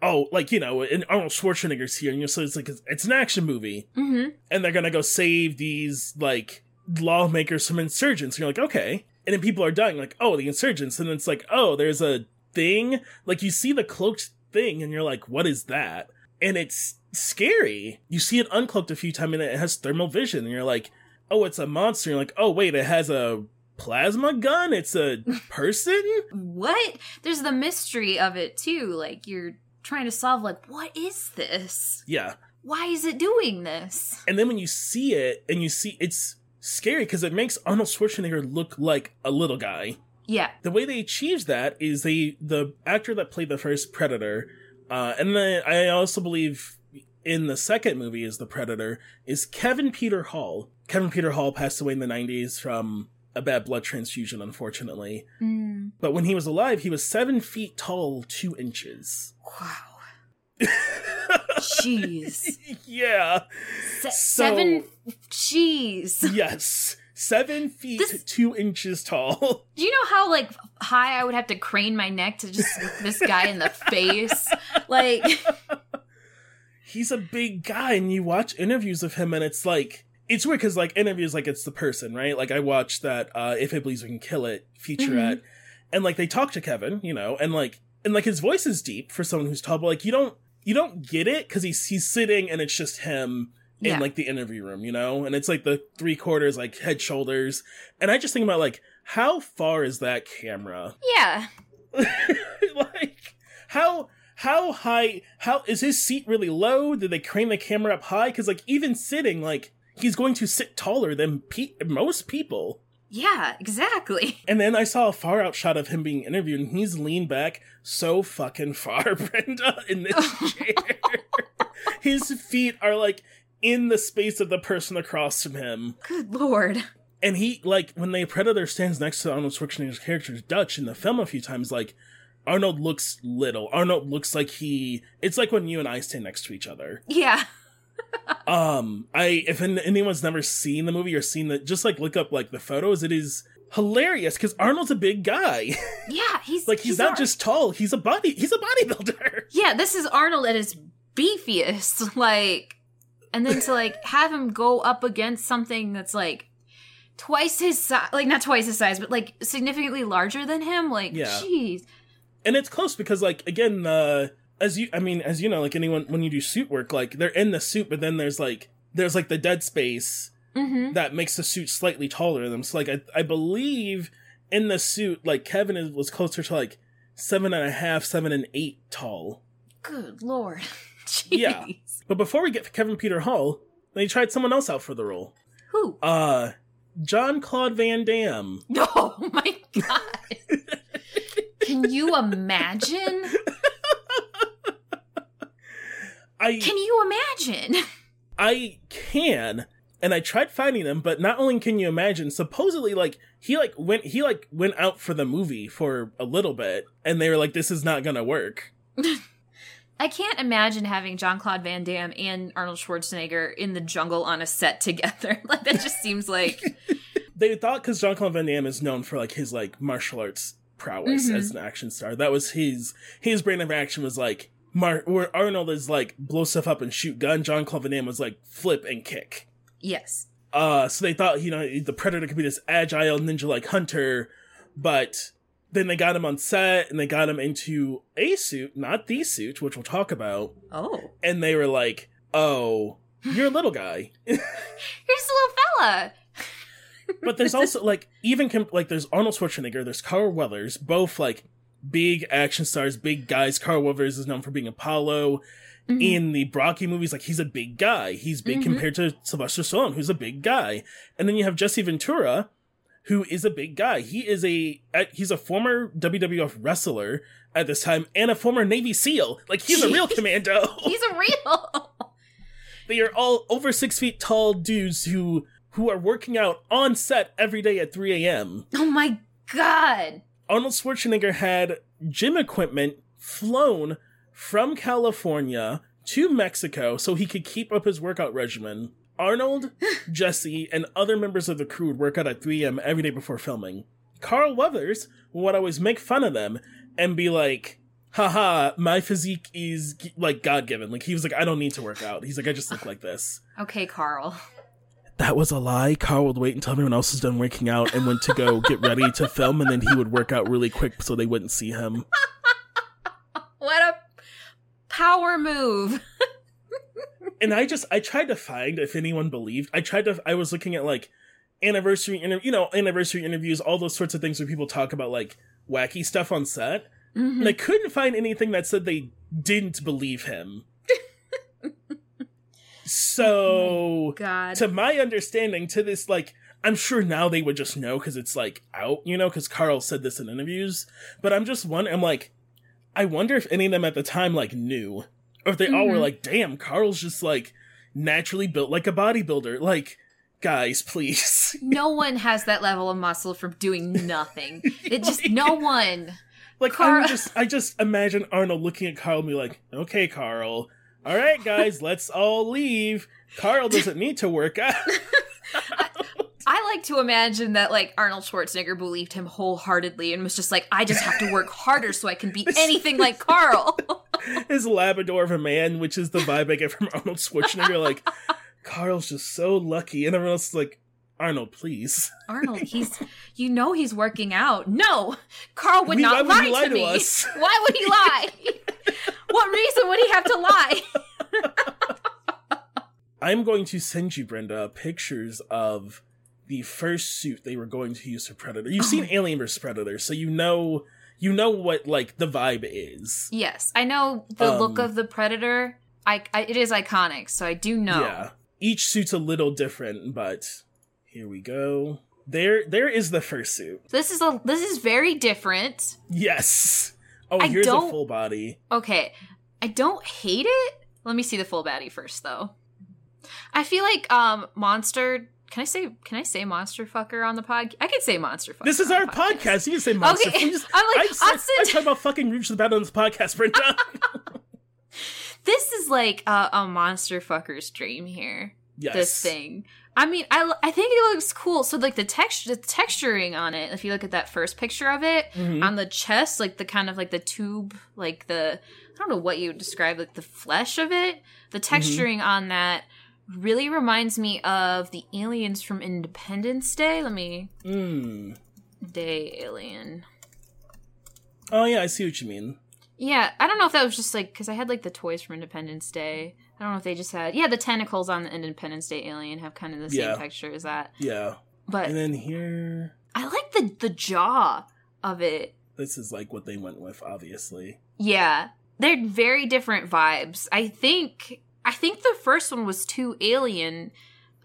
oh, like, you know, and Arnold Schwarzenegger's here. And you're so it's like, it's an action movie. And they're gonna go save these, like, lawmakers from insurgents. And you're like, okay. And then people are dying, like, oh, the insurgents. And it's like, oh, there's a thing. Like, you see the cloaked thing, and you're like, what is that? And it's scary. You see it uncloaked a few times, and it has thermal vision. And you're like, oh, it's a monster. And you're like, oh, wait, it has a plasma gun? It's a person? What? There's the mystery of it, too. Like, you're trying to solve, like, what is this? Yeah. Why is it doing this? And then when you see it, and you see it's... scary because it makes Arnold Schwarzenegger look like a little guy. Yeah. The way they achieved that is the actor that played the first Predator, and then I also believe in the second movie is the Predator, is Kevin Peter Hall. Kevin Peter Hall passed away in the 90s from a bad blood transfusion, unfortunately. But when he was alive, he was 7 feet tall, 2 inches. Wow. Jeez. Yeah. Jeez. Yes. 7 feet, 2 inches tall. Do you know how, like, high I would have to crane my neck to just look this guy in the face? Like, he's a big guy, and you watch interviews of him, and it's like, it's weird because, like, interviews, like, it's the person, right? Like, I watched that If It Bleeds We Can Kill It featurette, and, like, they talk to Kevin, you know, and his voice is deep for someone who's tall, but, like, you don't get it because he's sitting and it's just him in like the interview room, you know, and it's like the three quarters, like head, shoulders, and I just think about, like, how far is that camera? Yeah. Like, how high? How is his seat? Really low? Did they crane the camera up high? Because, like, even sitting, like, he's going to sit taller than most people. Yeah, exactly. And then I saw a far-out shot of him being interviewed, and he's leaned back so fucking far, Brenda, in this chair. His feet are, like, in the space of the person across from him. Good lord. And he, like, when the Predator stands next to Arnold Schwarzenegger's character, Dutch, in the film a few times, like, Arnold looks little. Arnold looks like he... It's like when you and I stand next to each other. Yeah. If anyone's never seen the movie or seen that, just, like, look up, like, the photos. It is hilarious because Arnold's a big guy. Yeah, he's like he's not just tall. He's a bodybuilder. Yeah, this is Arnold at his beefiest. Like, and then to, like, have him go up against something that's, like, twice his size, like, not twice his size, but, like, significantly larger than him. Like, jeez. And it's close because, like, again, as you know, like, anyone, when you do suit work, like, they're in the suit, but then there's the dead space that makes the suit slightly taller than them. So, like, I believe in the suit, like, Kevin was closer to, like, 7.5, 7 and 8 tall. Good lord. Jeez. Yeah. But before we get to Kevin Peter Hall, they tried someone else out for the role. Who? Jean-Claude Van Damme. Oh, my God. Can you imagine? Can you imagine? I can. And I tried finding them, but not only can you imagine, supposedly, like, he went out for the movie for a little bit, and they were like, this is not gonna work. I can't imagine having Jean-Claude Van Damme and Arnold Schwarzenegger in the jungle on a set together. Like, that just seems like... They thought, because Jean-Claude Van Damme is known for, like, his, like, martial arts prowess as an action star. That was his brand of action was, like, where Arnold is, like, blow stuff up and shoot gun. Jean-Claude Van Damme was, like, flip and kick. Yes. So they thought, you know, the Predator could be this agile ninja-like hunter, but then they got him on set, and they got him into a suit, not the suit, which we'll talk about. Oh. And they were like, oh, you're a little guy. You're just a little fella. But there's also, like, there's Arnold Schwarzenegger, there's Carl Weathers, both, like, big action stars, big guys. Carl Weathers is known for being Apollo. In the Rocky movies, like, he's a big guy. He's big compared to Sylvester Stallone, who's a big guy. And then you have Jesse Ventura, who is a big guy. He's a former WWF wrestler at this time and a former Navy SEAL. Like, he's a real commando. He's a real. They are all over 6 feet tall dudes who are working out on set every day at 3 a.m. Oh my God. Arnold Schwarzenegger had gym equipment flown from California to Mexico so he could keep up his workout regimen. Arnold, Jesse, and other members of the crew would work out at 3 a.m. every day before filming. Carl Weathers would always make fun of them and be like, haha, my physique is, like, God-given. Like, he was like, I don't need to work out. He's like, I just look like this. Okay, Carl. That was a lie. Carl would wait until everyone else was done working out and went to go get ready to film, and then he would work out really quick so they wouldn't see him. What a power move. And I tried to find if anyone believed. I was looking at, like, anniversary interviews, all those sorts of things where people talk about, like, wacky stuff on set. And I couldn't find anything that said they didn't believe him. So, oh God. To my understanding, to this, like, I'm sure now they would just know because it's, like, out, you know, because Carl said this in interviews. But I'm just wondering, I'm like, I wonder if any of them at the time, like, knew. Or if they all were like, damn, Carl's just, like, naturally built like a bodybuilder. Like, guys, please. No one has that level of muscle from doing nothing. It just, no one. Like, I just imagine Arnold looking at Carl and be like, okay, Carl. All right, guys, let's all leave. Carl doesn't need to work out. I like to imagine that, like, Arnold Schwarzenegger believed him wholeheartedly and was just like, I just have to work harder so I can be anything like Carl. His Labrador of a man, which is the vibe I get from Arnold Schwarzenegger, like, Carl's just so lucky. And everyone else is like, Arnold, please. Arnold, he's working out. No, Carl would not lie to me. Us? Why would he lie? What reason would he have to lie? I'm going to send you, Brenda, pictures of the first suit they were going to use for Predator. You've seen Alien vs. Predator, so you know what, like, the vibe is. Yes, I know the look of the Predator. It is iconic, so I do know. Yeah, each suit's a little different, but here we go. There is the first suit. This is very different. Yes. Oh, here's a full body. Okay, I don't hate it. Let me see the full body first, though. I feel like monster. Can I say monster fucker on the podcast? I can say monster fucker. This is our podcast. You can say monster. Okay. I'm talking about fucking Reach the Battle on this podcast, Brenda. This is like a monster fucker's dream here. Yes. This thing. I mean, I think it looks cool. So, like, the texturing on it, if you look at that first picture of it, on the chest, like, the kind of, like, the tube, like, the, I don't know what you would describe, like, the flesh of it. The texturing on that really reminds me of the aliens from Independence Day. Let me... Day alien. Oh, yeah, I see what you mean. Yeah, I don't know if that was just, like, because I had, like, the toys from Independence Day. I don't know if they just had... Yeah, the tentacles on the Independence Day alien have kind of the same texture as that. Yeah. But and then here... I like the jaw of it. This is, like, what they went with, obviously. Yeah. They're very different vibes. I think the first one was too alien.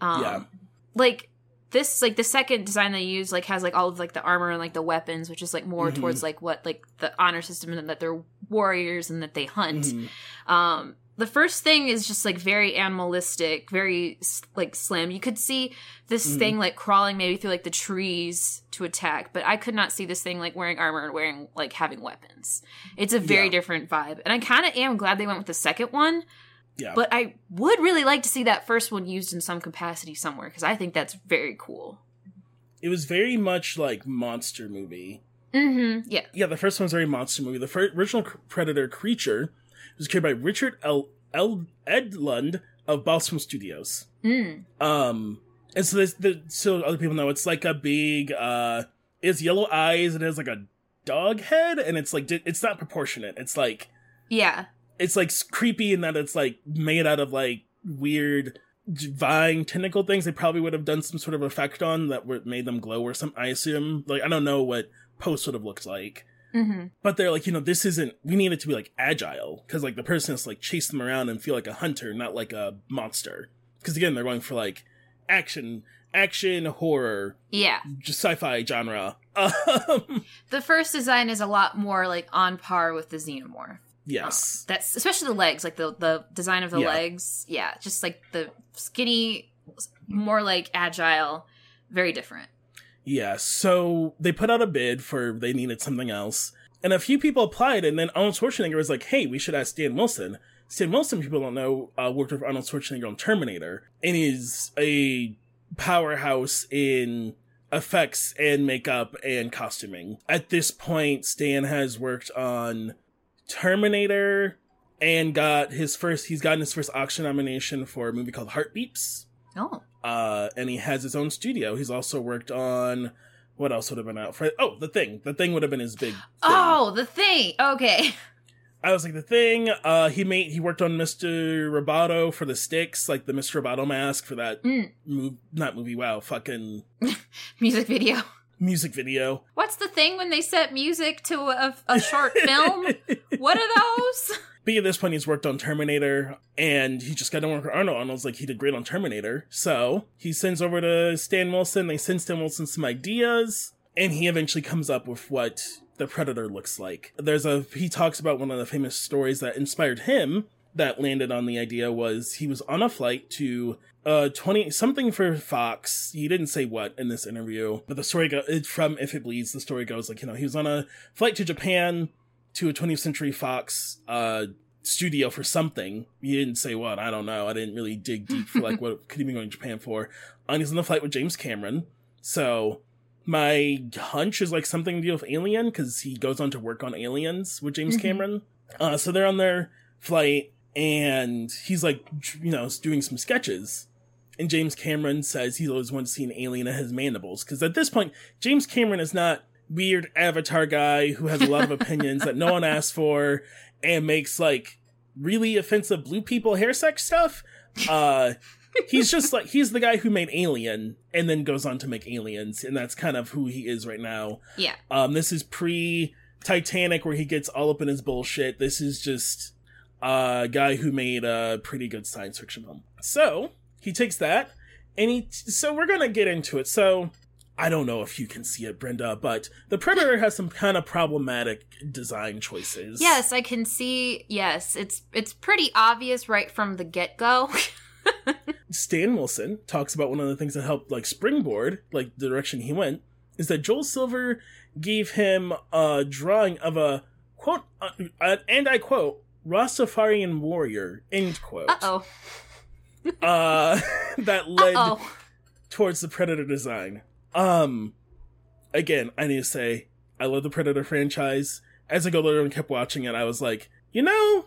Like, this... Like, the second design they used, like, has, like, all of, like, the armor and, like, the weapons, which is, like, more towards, like, what, like, the honor system and that they're warriors and that they hunt. The first thing is just, like, very animalistic, very, like, slim. You could see this thing, like, crawling maybe through, like, the trees to attack, but I could not see this thing, like, wearing armor and wearing, like, having weapons. It's a very different vibe. And I kind of am glad they went with the second one. Yeah. But I would really like to see that first one used in some capacity somewhere, because I think that's very cool. It was very much like monster movie. Mm-hmm, yeah. Yeah, the first one's very monster movie. The original Predator creature... It was created by Richard L. Edlund of Balsam Studios. And so so other people know it's like a big, it has yellow eyes and it has like a dog head, and it's like, it's not proportionate. It's like, it's like creepy in that it's like made out of like weird vine tentacle things. They probably would have done some sort of effect on that made them glow or something, I assume. Like, I don't know what post would have looked like. Mm-hmm. But they're like, you know, this isn't, we need it to be like agile, because like the person has to like chase them around and feel like a hunter, not like a monster, because again they're going for like action horror, just sci-fi genre. The first design is a lot more like on par with the xenomorph. Yes, that's especially the legs, like the design of the legs, just like the skinny, more like agile, very different. Yeah, so they put out a bid for, they needed something else. And a few people applied, and then Arnold Schwarzenegger was like, hey, we should ask Stan Wilson. Stan Wilson, people don't know, worked with Arnold Schwarzenegger on Terminator, and is a powerhouse in effects and makeup and costuming. At this point, Stan has worked on Terminator and he's gotten his first Oscar nomination for a movie called Heartbeats. Oh. And he has his own studio. He's also worked on, what else would have been out for? Oh, The Thing. The Thing would have been his big thing. Oh, The Thing. Okay. I was like, The Thing. He worked on Mr. Roboto for the Sticks, like the Mr. Roboto mask for that fucking music video. What's the thing when they set music to a short film? What are those? But at this point, he's worked on Terminator, and he just got to work with Arnold. Arnold's like, he did great on Terminator. So he sends over to Stan Wilson. They send Stan Wilson some ideas, and he eventually comes up with what the Predator looks like. He talks about one of the famous stories that inspired him that landed on the idea was he was on a flight to 20-something for Fox. He didn't say what in this interview, but the story from If It Bleeds, the story goes like, you know, he was on a flight to Japan to a 20th Century Fox studio for something. He didn't say what, I don't know. I didn't really dig deep for like what could he be going to Japan for. And he's on the flight with James Cameron. So my hunch is like something to do with Alien, because he goes on to work on Aliens with James Cameron. So they're on their flight, and he's like, you know, doing some sketches. And James Cameron says he's always wanted to see an alien in his mandibles. Because at this point, James Cameron is not weird Avatar guy who has a lot of opinions that no one asks for and makes like really offensive blue people hair sex stuff. He's just like, he's the guy who made Alien and then goes on to make Aliens, and that's kind of who he is right now. Yeah. This is pre-Titanic where he gets all up in his bullshit. This is just a guy who made a pretty good science fiction film. So he takes that and so we're gonna get into it. So I don't know if you can see it, Brenda, but the Predator has some kind of problematic design choices. Yes, I can see. Yes, it's pretty obvious right from the get-go. Stan Wilson talks about one of the things that helped, like, springboard, like, the direction he went, is that Joel Silver gave him a drawing of a, quote, and I quote, Rastafarian warrior, end quote. Uh-oh. That led towards the Predator design. Again, I need to say, I love the Predator franchise. As I go later and kept watching it, I was like, you know,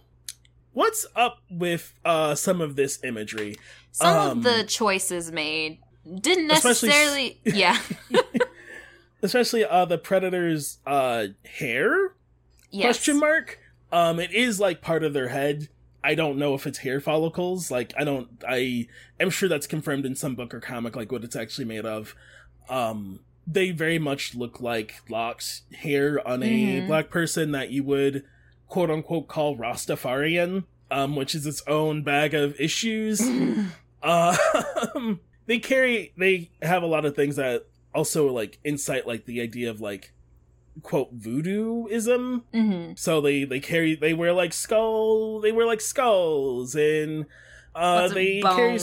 what's up with, some of this imagery? Some of the choices made didn't necessarily, Especially, the Predator's, hair? Yes. Question mark? It is, like, part of their head. I don't know if it's hair follicles. Like, I am sure that's confirmed in some book or comic, like, what it's actually made of. They very much look like locks, hair on a black person that you would quote unquote call Rastafarian, which is its own bag of issues. They have a lot of things that also like incite like the idea of like quote voodooism. Mm-hmm. So they wear like skulls and they carry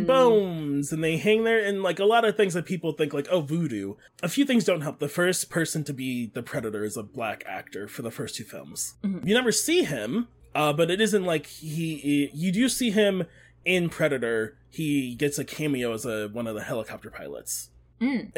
bones and they hang there, and like a lot of things that people think like, oh, voodoo. A few things don't help. The first person to be the Predator is a black actor for the first two films. Mm-hmm. You never see him, but it isn't like you do see him in Predator. He gets a cameo as one of the helicopter pilots. Mm.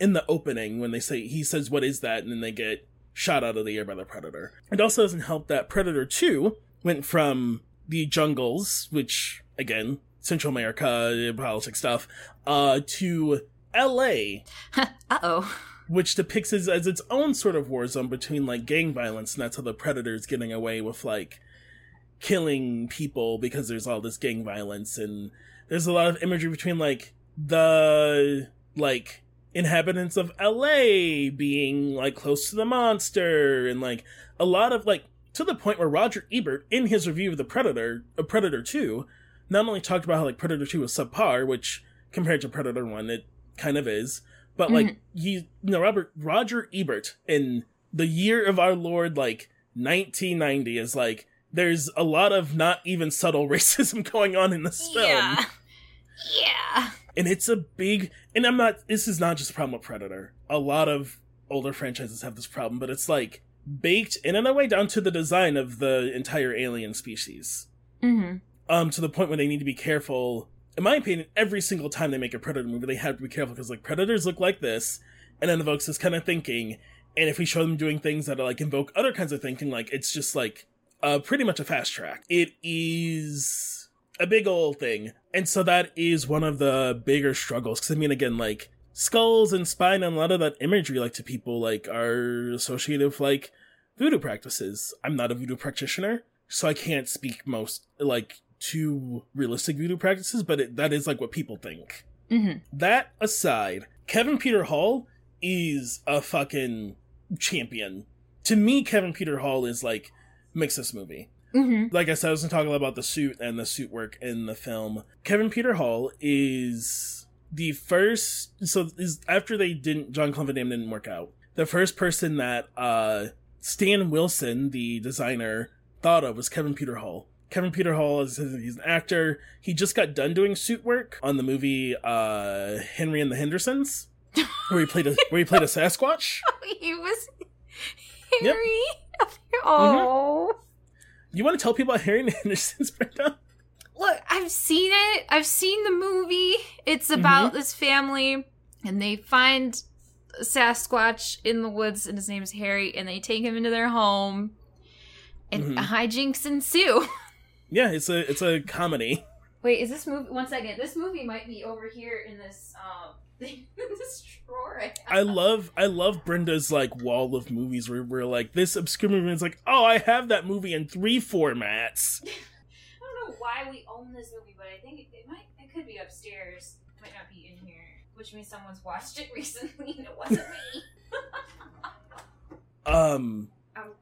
In the opening, when he says, "What is that?" and then they get shot out of the air by the Predator. It also doesn't help that Predator 2 went from the jungles, which, again, Central America, politics stuff, to L.A. Uh-oh. Which depicts it as its own sort of war zone between, like, gang violence, and that's how the Predator's getting away with, like, killing people because there's all this gang violence, and there's a lot of imagery between, like, the... like inhabitants of LA being like close to the monster, and like a lot of like, to the point where Roger Ebert in his review of the Predator, of Predator 2, not only talked about how like Predator 2 was subpar, which compared to Predator 1 it kind of is, but like Roger Ebert in the year of our Lord like 1990 is like, there's a lot of not even subtle racism going on in this film. Yeah. And it's a big, and I'm not, this is not just a problem with Predator. A lot of older franchises have this problem, but it's like baked in and away down to the design of the entire alien species. Mm-hmm. To the point where they need to be careful. In my opinion, every single time they make a Predator movie, they have to be careful because like Predators look like this and it invokes this kind of thinking. And if we show them doing things that are like invoke other kinds of thinking, like it's just like pretty much a fast track. It is... a big old thing. And so that is one of the bigger struggles. Because, I mean, again, like, skulls and spine and a lot of that imagery, like, to people, like, are associated with, like, voodoo practices. I'm not a voodoo practitioner, so I can't speak most, like, to realistic voodoo practices, but that is, like, what people think. Mm-hmm. That aside, Kevin Peter Hall is a fucking champion. To me, Kevin Peter Hall is, like, makes this movie. Mm-hmm. Like I said, I was going to talk a lot about the suit and the suit work in the film. Kevin Peter Hall is the first... so is after they didn't... Jean-Claude Van Damme didn't work out. The first person that Stan Wilson, the designer, thought of was Kevin Peter Hall. Kevin Peter Hall, he's an actor. He just got done doing suit work on the movie Henry and the Hendersons, where he played a Sasquatch. Oh, he was Henry? Yep. Oh... mm-hmm. You want to tell people about Harry and Anderson's breakdown? Look, I've seen it. I've seen the movie. It's about this family, and they find Sasquatch in the woods, and his name is Harry, and they take him into their home, and hijinks ensue. Yeah, it's a comedy. Wait, is this movie... one second. This movie might be over here in this... this drawer. I love Brenda's like wall of movies where we're like this obscure movie is like, oh, I have that movie in 3 formats. I don't know why we own this movie, but I think it could be upstairs. It might not be in here, which means someone's watched it recently and it wasn't me. I'm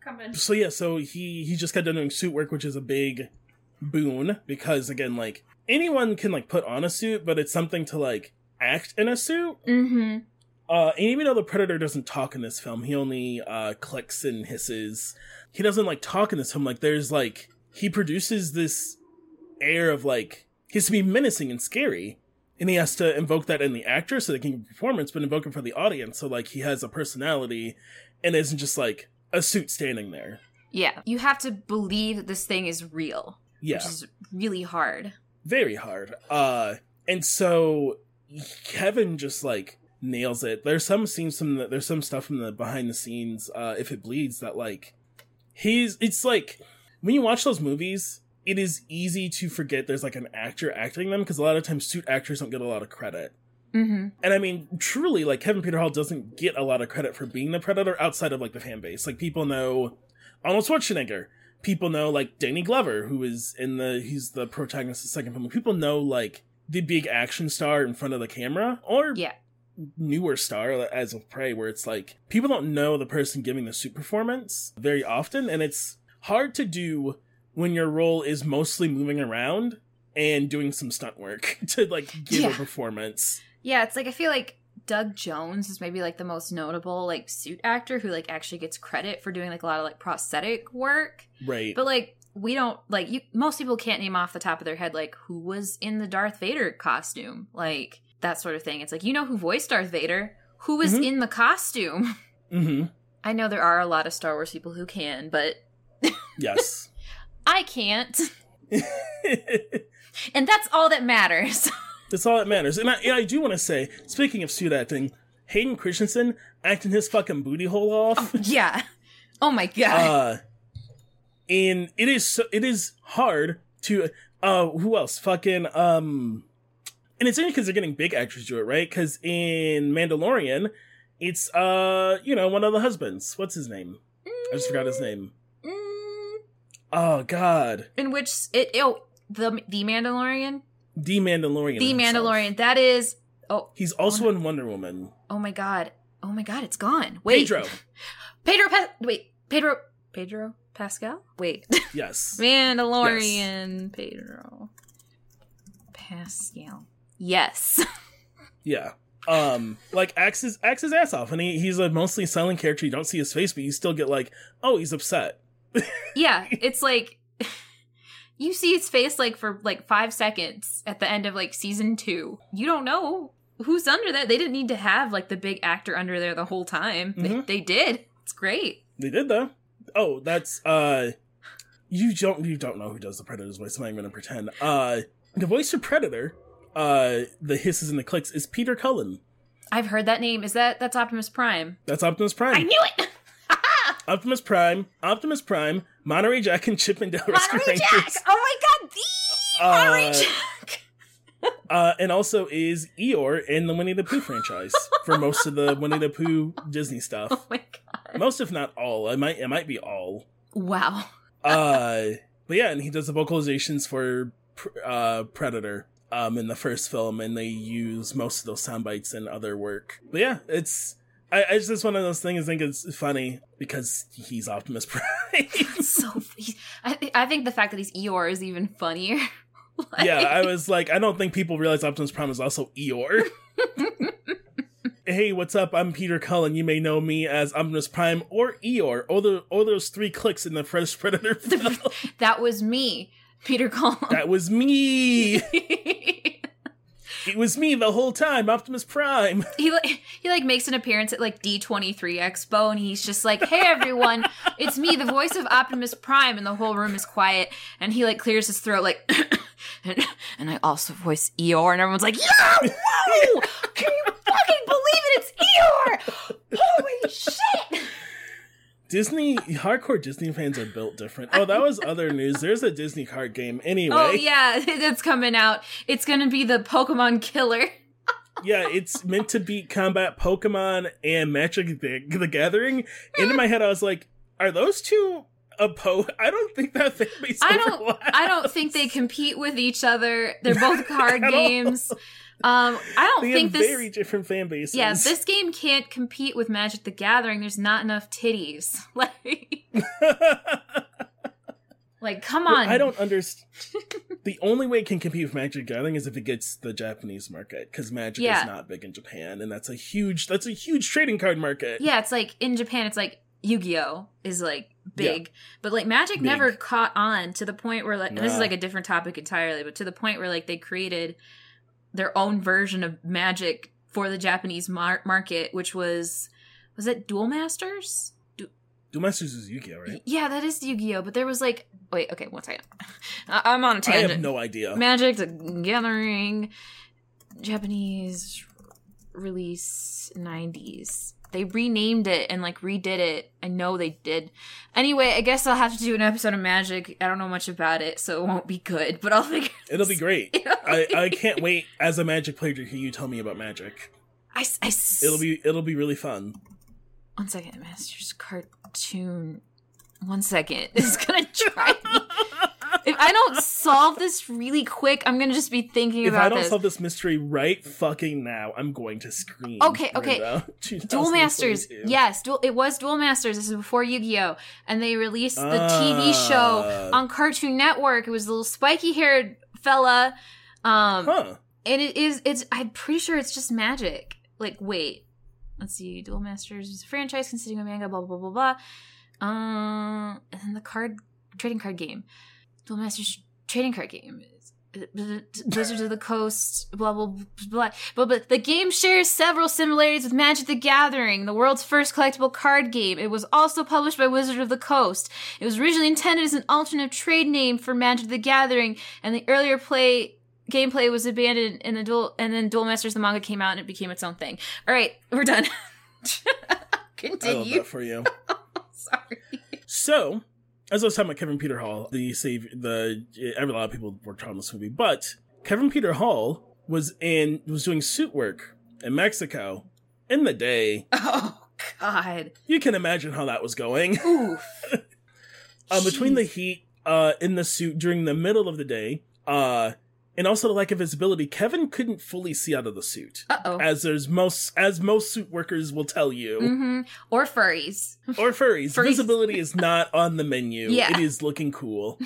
coming. So yeah, so he just got done doing suit work, which is a big boon because again, like anyone can like put on a suit, but it's something to like act in a suit. And even though the Predator doesn't talk in this film, he only clicks and hisses. He doesn't like talk in this film. Like there's like he produces this air of like he has to be menacing and scary, and he has to invoke that in the actor so they can give performance, but invoke it for the audience. So like he has a personality and isn't just like a suit standing there. Yeah, you have to believe that this thing is real. Yeah, which is really hard. Very hard. And so. Kevin just like nails it. There's some stuff from the behind the scenes If It Bleeds that like it's like when you watch those movies it is easy to forget there's like an actor acting them because a lot of times suit actors don't get a lot of credit. And I mean truly like Kevin Peter Hall doesn't get a lot of credit for being the Predator outside of like the fan base. Like people know Arnold Schwarzenegger, people know like Danny Glover he's the protagonist of the second film. People know like the big action star in front of the camera or newer star as of Prey, where it's like people don't know the person giving the suit performance very often, and it's hard to do when your role is mostly moving around and doing some stunt work to like give a performance. Yeah, it's like I feel like Doug Jones is maybe, like, the most notable, like, suit actor who, like, actually gets credit for doing, like, a lot of, like, prosthetic work. Right. But, like, we don't, like, most people can't name off the top of their head, like, who was in the Darth Vader costume. Like, that sort of thing. It's like, you know who voiced Darth Vader? Who was mm-hmm. in the costume? Mm-hmm. I know there are a lot of Star Wars people who can, but... Yes. I can't. And that's all that matters. That's all that matters. And I do want to say, speaking of suit acting, Hayden Christensen acting his fucking booty hole off. Oh, yeah. Oh my god. And it is hard to who else? Fucking and it's only because they're getting big actors to do it, right? Because in Mandalorian, it's one of the husbands. What's his name? I just forgot his name. Oh god. In which the Mandalorian? The Mandalorian. The himself. Mandalorian. That is. Oh, he's also in Wonder Woman. Oh my god. Oh my god. It's gone. Wait. Pedro Pascal. Wait. Yes. Mandalorian. Yes. Pedro Pascal. Yes. Yeah. Like acts his ass off, and he's a mostly silent character. You don't see his face, but you still get like, oh, he's upset. Yeah. It's like. You see his face, like, for, like, 5 seconds at the end of, like, season 2. You don't know who's under that. They didn't need to have, like, the big actor under there the whole time. Mm-hmm. They did. It's great. They did, though. Oh, that's, You don't know who does the Predator's voice. I'm not even going to pretend. The voice for Predator, the hisses and the clicks, is Peter Cullen. I've heard that name. That's Optimus Prime. That's Optimus Prime. I knew it! Optimus Prime, Monterey Jack, and Chip and Dale Rescue Rangers. Monterey Jack! Oh my god, the Monterey Jack! And also is Eeyore in the Winnie the Pooh franchise for most of the Winnie the Pooh Disney stuff. Oh my god. Most, if not all. It might be all. Wow. But yeah, and he does the vocalizations for Predator in the first film, and they use most of those sound bites in other work. But yeah, it's... It's just one of those things. I think it's funny because he's Optimus Prime. I think the fact that he's Eeyore is even funnier. Like... Yeah, I was like, I don't think people realize Optimus Prime is also Eeyore. Hey, what's up? I'm Peter Cullen. You may know me as Optimus Prime or Eeyore. All those 3 clicks in the first Predator film. That was me, Peter Cullen. That was me. It was me the whole time, Optimus Prime. He makes an appearance at, like, D23 Expo, and he's just like, hey, everyone, it's me, the voice of Optimus Prime, and the whole room is quiet, and he, like, clears his throat, like, and I also voice Eeyore, and everyone's like, yeah, whoa, can you fucking believe it? It's Eeyore! Holy shit! Hardcore Disney fans are built different. Oh, that was other news. There's a Disney card game anyway. Oh, yeah, it's coming out. It's going to be the Pokémon Killer. Yeah, it's meant to beat combat Pokémon and Magic the Gathering. And in my head, I was like, are those two opposed? I don't think that fan base overlaps. I don't think they compete with each other. They're both card games. I don't think this... very different fan bases. Yeah, this game can't compete with Magic the Gathering. There's not enough titties. Like, like come on. I don't understand. The only way it can compete with Magic the Gathering is if it gets the Japanese market, because Magic is not big in Japan, and that's a huge trading card market. Yeah, it's like, in Japan, it's like, Yu-Gi-Oh! Is, like, big. Yeah. But, like, Magic never caught on to the point where, like, this is, like, a different topic entirely, but to the point where, like, they created their own version of Magic for the Japanese market, which was it Duel Masters? Duel Masters is Yu-Gi-Oh, right? Yeah, that is Yu-Gi-Oh, but there was like, wait, okay, one second. I'm on a tangent. I have no idea. Magic the Gathering, Japanese release 90s. They renamed it and, like, redid it. I know they did. Anyway, I guess I'll have to do an episode of Magic. I don't know much about it, so it won't be good, but I'll figure it out. It'll be great. I can't wait, as a Magic player, to hear you tell me about Magic. It'll be really fun. One second, Masters Cartoon. One second. This is going to try me. If I don't solve this really quick, I'm going to just be thinking about this. If I don't solve this mystery right fucking now, I'm going to scream. Okay. Duel Masters. Yes, it was Duel Masters. This is before Yu-Gi-Oh! And they released the TV show on Cartoon Network. It was the little spiky-haired fella. And it's I'm pretty sure it's just Magic. like, wait, let's see, Duel Masters is a franchise considering a manga, blah, blah, blah, blah, blah. And then the trading card game. Duel Masters trading card game. Wizards of the Coast, blah, blah, blah, blah, blah, blah. The game shares several similarities with Magic the Gathering, the world's first collectible card game. It was also published by Wizards of the Coast. It was originally intended as an alternate trade name for Magic the Gathering, and the earlier gameplay was abandoned, and then Duel Masters, the manga, came out, and it became its own thing. All right, we're done. Continue. I love that for you. Sorry. So, as I was talking about Kevin Peter Hall, a lot of people were trying this movie, but Kevin Peter Hall was doing suit work in Mexico in the day. Oh God! You can imagine how that was going. Oof. Between the heat in the suit during the middle of the day, and also the lack of visibility, Kevin couldn't fully see out of the suit. As most suit workers will tell you. Mm-hmm. Or furries. Visibility is not on the menu. Yeah. It is looking cool.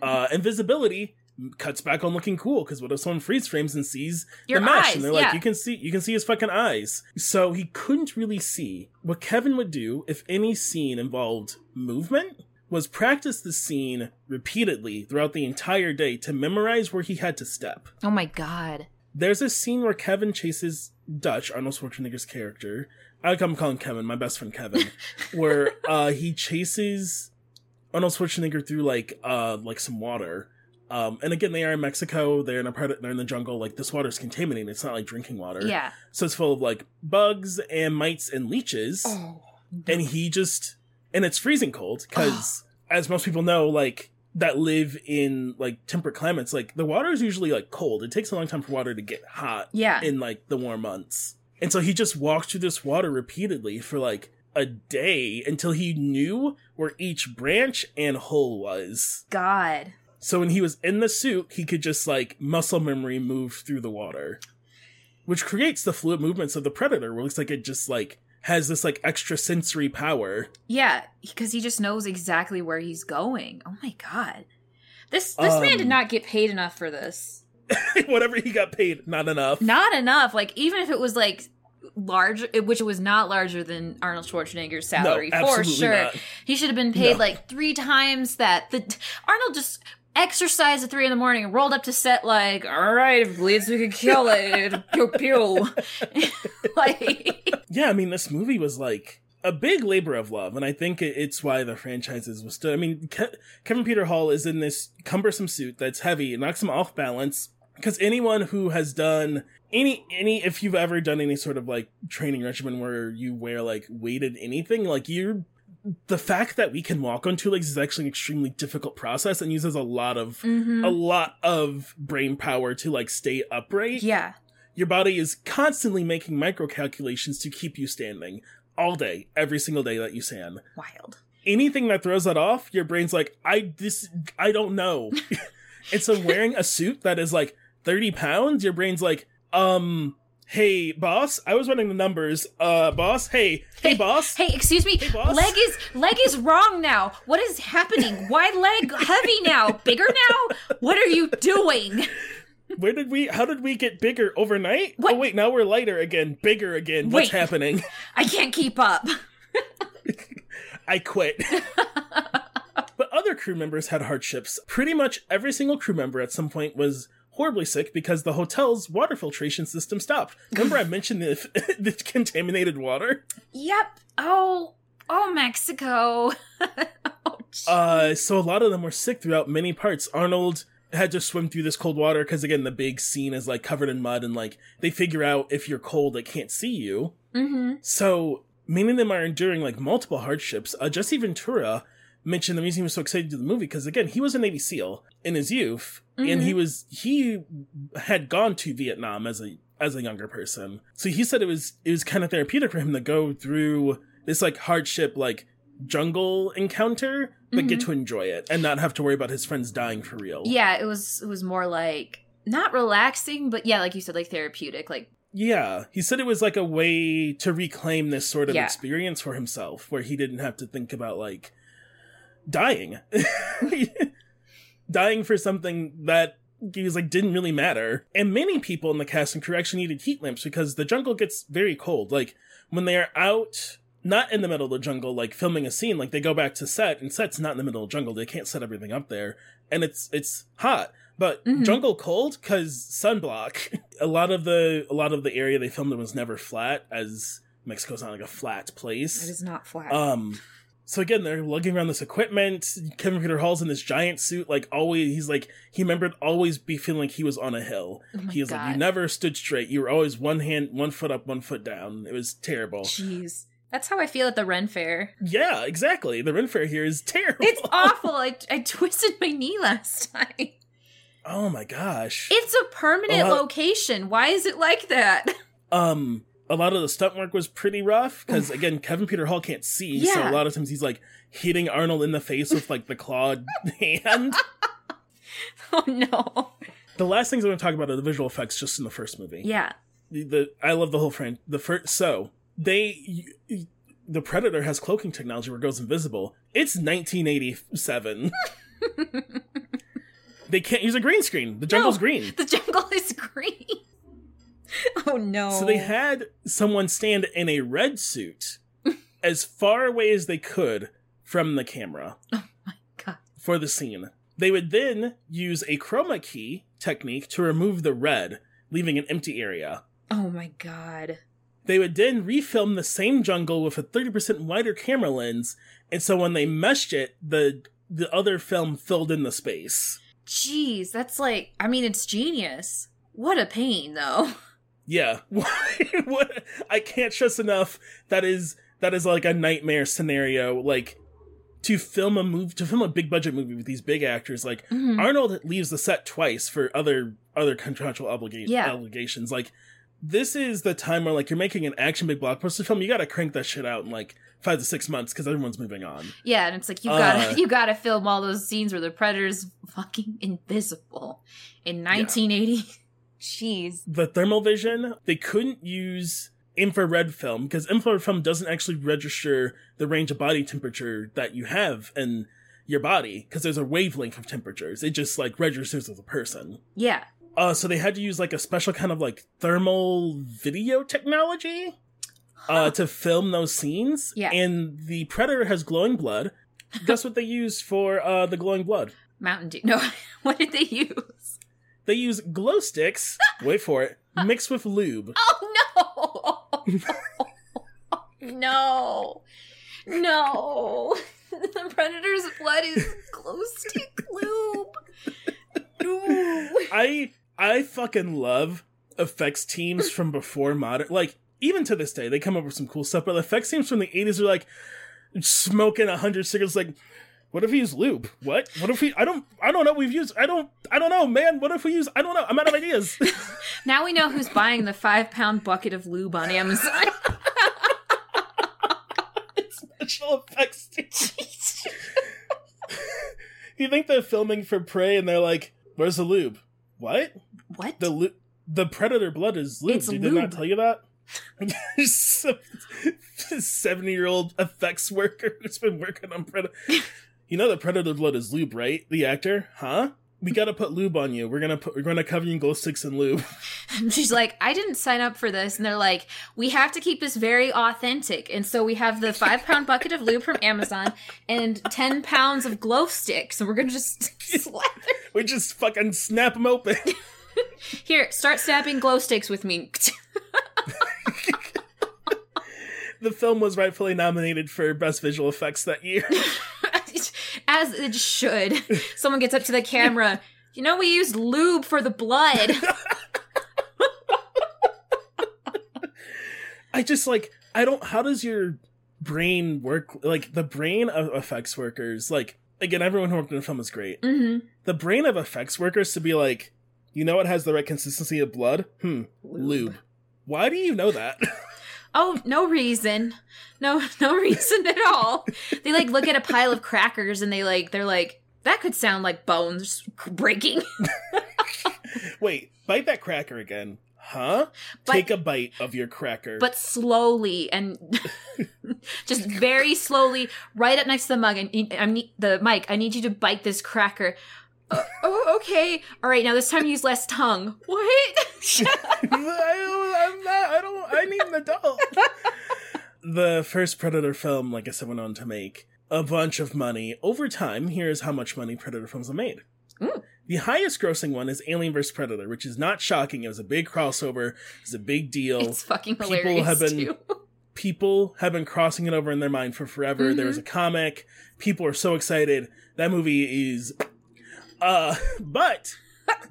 And visibility cuts back on looking cool, because what if someone freeze frames and sees your the mesh eyes, and they're like, you can see his fucking eyes. So he couldn't really see. What Kevin would do, if any scene involved movement, was practice the scene repeatedly throughout the entire day to memorize where he had to step. Oh my God. There's a scene where Kevin chases Dutch, Arnold Schwarzenegger's character. I'm calling Kevin, my best friend Kevin, where he chases Arnold Schwarzenegger through like some water. And again, they are in Mexico. They're in they're in the jungle. Like, this water's contaminated. It's not like drinking water. Yeah. So it's full of like bugs and mites and leeches. Oh, no. And he just... And it's freezing cold, because as most people know, like, that live in, like, temperate climates, like, the water is usually, like, cold. It takes a long time for water to get hot in, like, the warm months. And so he just walked through this water repeatedly for, like, a day until he knew where each branch and hole was. God. So when he was in the suit, he could just, like, muscle memory move through the water, which creates the fluid movements of the Predator, where it looks like it just, like... has this, like, extra sensory power. Yeah, because he just knows exactly where he's going. Oh, my God. This man did not get paid enough for this. Whatever he got paid, not enough. Not enough. Like, even if it was, like, large, which it was not larger than Arnold Schwarzenegger's salary, no, for sure. Not. He should have been paid, like, 3 times that. Arnold just... exercised at 3 a.m. and rolled up to set like, all right, if it bleeds, we can kill it. Pew, pew. Like, yeah, I mean, this movie was like a big labor of love, and I think it's why the franchises was still... I mean, Kevin Peter Hall is in this cumbersome suit that's heavy. It knocks him off balance, because anyone who has done any if you've ever done any sort of like training regimen where you wear like weighted anything, like you're... The fact that we can walk on 2 legs is actually an extremely difficult process and uses a lot of brain power to like stay upright. Yeah. Your body is constantly making micro calculations to keep you standing all day, every single day that you stand. Wild. Anything that throws that off, your brain's like, I don't know. And so wearing a suit that is like 30 pounds, your brain's like, hey, boss, I was running the numbers. Boss, hey, boss. Hey, excuse me. Hey, boss. Leg is wrong now. What is happening? Why leg heavy now? Bigger now? What are you doing? How did we get bigger overnight? What? Oh, wait, now we're lighter again. Bigger again. What's happening? I can't keep up. I quit. But other crew members had hardships. Pretty much every single crew member at some point was... horribly sick because the hotel's water filtration system stopped. Remember I mentioned the contaminated water? Yep. Oh, Mexico. So a lot of them were sick throughout many parts. Arnold had to swim through this cold water because, again, the big scene is, like, covered in mud and, like, they figure out if you're cold, they can't see you. Mm-hmm. So many of them are enduring, like, multiple hardships. Jesse Ventura mentioned the reason he was so excited to do the movie because, again, he was a Navy SEAL in his youth, and he had gone to Vietnam as a younger person. So he said it was kind of therapeutic for him to go through this like hardship, like jungle encounter, but get to enjoy it and not have to worry about his friends dying for real. Yeah, it was more like not relaxing, but yeah, like you said, like therapeutic, like. Yeah, he said it was like a way to reclaim this sort of experience for himself, where he didn't have to think about like dying for something that didn't really matter. And many people in the cast and crew actually needed heat lamps because the jungle gets very cold. Like, when they are out, not in the middle of the jungle, like filming a scene, like they go back to set, and set's not in the middle of the jungle. They can't set everything up there. And it's hot. But jungle cold, because sunblock. A lot of the area they filmed in was never flat, as Mexico's not like a flat place. It is not flat. So again, they're lugging around this equipment. Kevin Peter Hall's in this giant suit, like always. He's like, he remembered always be feeling like he was on a hill. Oh, he was God. Like, you never stood straight. You were always one hand, 1 foot up, 1 foot down. It was terrible. Jeez. That's how I feel at the Ren Fair. Yeah, exactly. The Ren Fair here is terrible. It's awful. I twisted my knee last time. Oh my gosh. It's a permanent location. Why is it like that? A lot of the stunt work was pretty rough because, again, Kevin Peter Hall can't see. Yeah. So a lot of times he's like hitting Arnold in the face with like the clawed hand. Oh no. The last things I'm going to talk about are the visual effects just in the first movie. Yeah. I love the whole frame. The Predator has cloaking technology where it goes invisible. It's 1987. They can't use a green screen. The jungle's green. The jungle is green. Oh, no. So they had someone stand in a red suit as far away as they could from the camera. Oh, my God. For the scene. They would then use a chroma key technique to remove the red, leaving an empty area. Oh, my God. They would then refilm the same jungle with a 30% wider camera lens. And so when they meshed it, the other film filled in the space. Jeez, that's like, I mean, it's genius. What a pain, though. Yeah. What? I can't stress enough. That is like a nightmare scenario. Like, to film a big budget movie with these big actors. Like, Arnold leaves the set twice for other contractual obligations. Like, this is the time where, like, you're making an action big blockbuster film. You got to crank that shit out in, like, 5 to 6 months because everyone's moving on. Yeah, and it's like, you got to film all those scenes where the Predator's fucking invisible in 1980. Yeah. Jeez. The thermal vision, they couldn't use infrared film because infrared film doesn't actually register the range of body temperature that you have in your body because there's a wavelength of temperatures. It just, like, registers as a person. Yeah. So they had to use, like, a special kind of, like, thermal video technology to film those scenes. Yeah. And the Predator has glowing blood. Guess what they used for the glowing blood? Mountain Dew. No, what did they use? They use glow sticks, wait for it, mixed with lube. Oh, no! No. No. The Predator's blood is glow stick lube. No. I fucking love effects teams from before modern, like, even to this day, they come up with some cool stuff, but the effects teams from the 80s are like, smoking 100 cigarettes, like, what if we use lube? What? What if we, I don't know, I'm out of ideas. Now we know who's buying the 5-pound bucket of lube on Amazon. Special effects teams. You think they're filming for Prey and they're like, where's the lube? What? What? The Predator blood is lube. Did they not tell you that? 70-year-old effects worker who's been working on Predator. You know the Predator blood is lube, right? The actor? Huh? We gotta put lube on you. We're gonna cover you in glow sticks and lube. And she's like, I didn't sign up for this. And they're like, we have to keep this very authentic. And so we have the 5-pound bucket of lube from Amazon and 10 pounds of glow sticks. And we're gonna just slather. We just fucking snap them open. Here, start snapping glow sticks with me. The film was rightfully nominated for Best Visual Effects that year. As it should. Someone gets up to the camera. You know, we used lube for the blood. I just, like, I don't, how does your brain work? Like, the brain of effects workers, like, again, everyone who worked in the film is great. Mm-hmm. The brain of effects workers to be like, you know what has the right consistency of blood? Lube. Why do you know that? Oh, no reason. No reason at all. They, like, look at a pile of crackers and they're like, that could sound like bones breaking. Wait, bite that cracker again. Huh? Take a bite of your cracker. But slowly and just very slowly, right up next to the mic. I need you to bite this cracker. oh, okay. All right, now this time use less tongue. What? I need an adult. The first Predator film, like I said, went on to make a bunch of money. Over time, here's how much money Predator films have made. Mm. The highest grossing one is Alien vs. Predator, which is not shocking. It was a big crossover. It's a big deal. It's fucking hilarious, People have been crossing it over in their mind for forever. Mm-hmm. There was a comic. People are so excited. That movie is... but...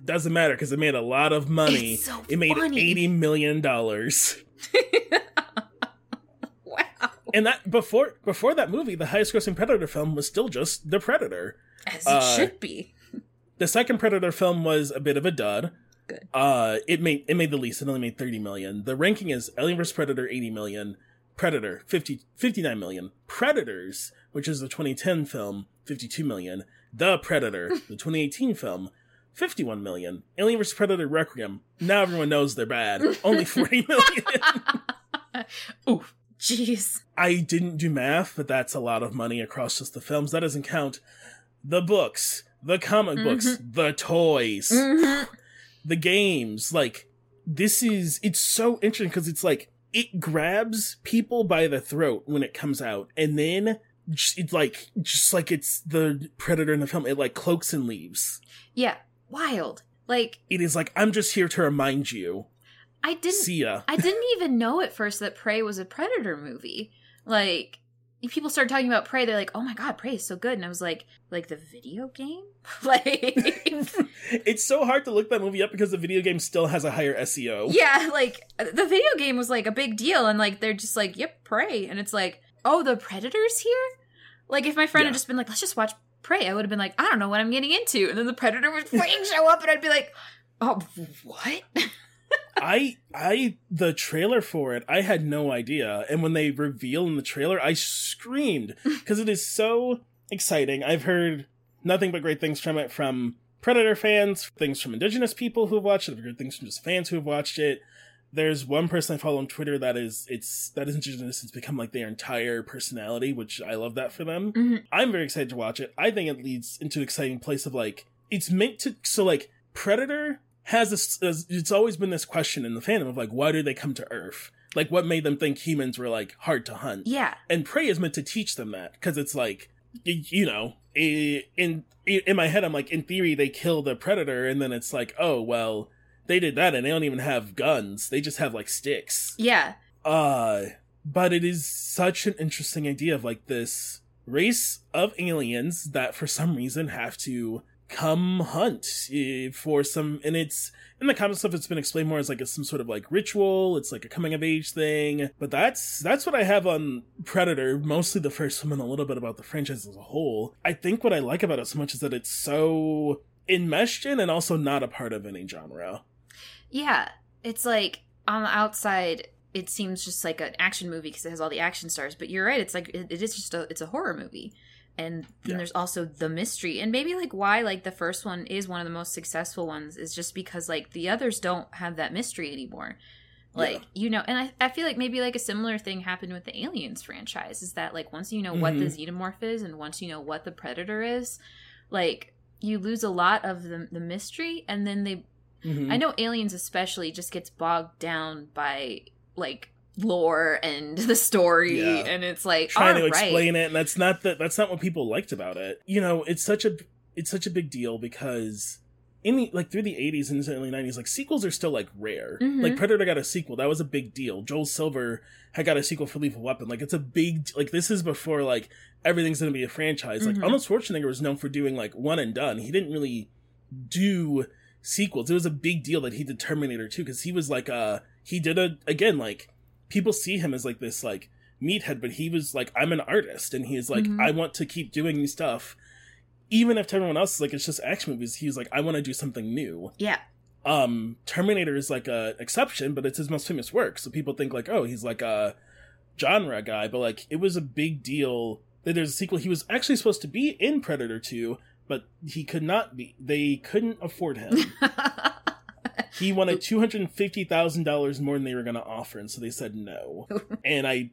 doesn't matter, because it made a lot of money. It's so it made funny. $80 million. Wow. And that before that movie, the highest grossing Predator film was still just The Predator. As it should be. The second Predator film was a bit of a dud. Good. It made the least. It only made $30 million. The ranking is Alien vs. Predator, $80 million. Predator, $59 million. Predators, which is the 2010 film, $52 million. The Predator, the 2018 film, $51 million. Alien vs. Predator Requiem, now everyone knows they're bad. Only $40 million. Oof. Jeez. I didn't do math, but that's a lot of money across just the films. That doesn't count the books, the comic mm-hmm. books, the toys, mm-hmm. the games. Like, this is... It's so interesting because it's like, it grabs people by the throat when it comes out. And then... It like just like it's the Predator in the film, it like cloaks and leaves. Yeah, wild. Like it is like, I'm just here to remind you. See ya. I didn't even know at first that Prey was a Predator movie. Like people started talking about Prey, they're like, oh my god, Prey is so good, and I was like the video game. Like it's so hard to look that movie up because the video game still has a higher SEO. Yeah, like the video game was like a big deal, and like they're just like, yep, Prey, and it's like, oh, the Predator's here? Like, if my friend had just been like, let's just watch Prey, I would have been like, I don't know what I'm getting into. And then the Predator would show up, and I'd be like, oh, what? The trailer for it, I had no idea. And when they reveal in the trailer, I screamed. Because it is so exciting. I've heard nothing but great things from it, from Predator fans, things from indigenous people who have watched it, I've heard things from just fans who have watched it. There's one person I follow on Twitter that is indigenous. It's become like their entire personality, which I love that for them. Mm-hmm. I'm very excited to watch it. I think it leads into an exciting place of like, it's meant to, so like Predator has this, it's always been this question in the fandom of like, why do they come to Earth? Like what made them think humans were like hard to hunt? Yeah. And Prey is meant to teach them that because it's like, you know, in my head, I'm like, in theory, they kill the Predator and then it's like, oh, well, they did that and they don't even have guns. They just have like sticks. Yeah. But it is such an interesting idea of like this race of aliens that for some reason have to come hunt for some, and it's in the comic stuff. It's been explained more as like some sort of like ritual. It's like a coming of age thing, but that's what I have on Predator. Mostly the first film and a little bit about the franchise as a whole. I think what I like about it so much is that it's so enmeshed in and also not a part of any genre. Yeah, it's like, on the outside, it seems just like an action movie because it has all the action stars, but you're right, it's like, it's a horror movie. And then there's also the mystery, and maybe like why like the first one is one of the most successful ones is just because like the others don't have that mystery anymore. Like, you know, and I feel like maybe like a similar thing happened with the Aliens franchise is that like once you know mm-hmm. what the xenomorph is and once you know what the Predator is, like you lose a lot of the mystery, and then they... Mm-hmm. I know Aliens especially just gets bogged down by, like, lore and the story, and it's like, trying to explain it, and that's not what people liked about it. You know, it's such a big deal because, through the 80s and the early 90s, like, sequels are still, like, rare. Mm-hmm. Like, Predator got a sequel. That was a big deal. Joel Silver had got a sequel for Lethal Weapon. Like, it's a big... Like, this is before, like, everything's gonna be a franchise. Mm-hmm. Like, Arnold Schwarzenegger was known for doing, like, one and done. He didn't really do... sequels. It was a big deal that he did Terminator 2 because he was like he did, people see him as like this like meathead, but he was like, I'm an artist, and he's like, mm-hmm. I want to keep doing stuff even if everyone else is like, it's just action movies. He was like, I want to do something new. Terminator is like a exception, but it's his most famous work, so people think like, oh, he's like a genre guy, but like it was a big deal that there's a sequel. He was actually supposed to be in Predator 2, but he could not be. They couldn't afford him. He wanted $250,000 more than they were going to offer, and so they said no. And I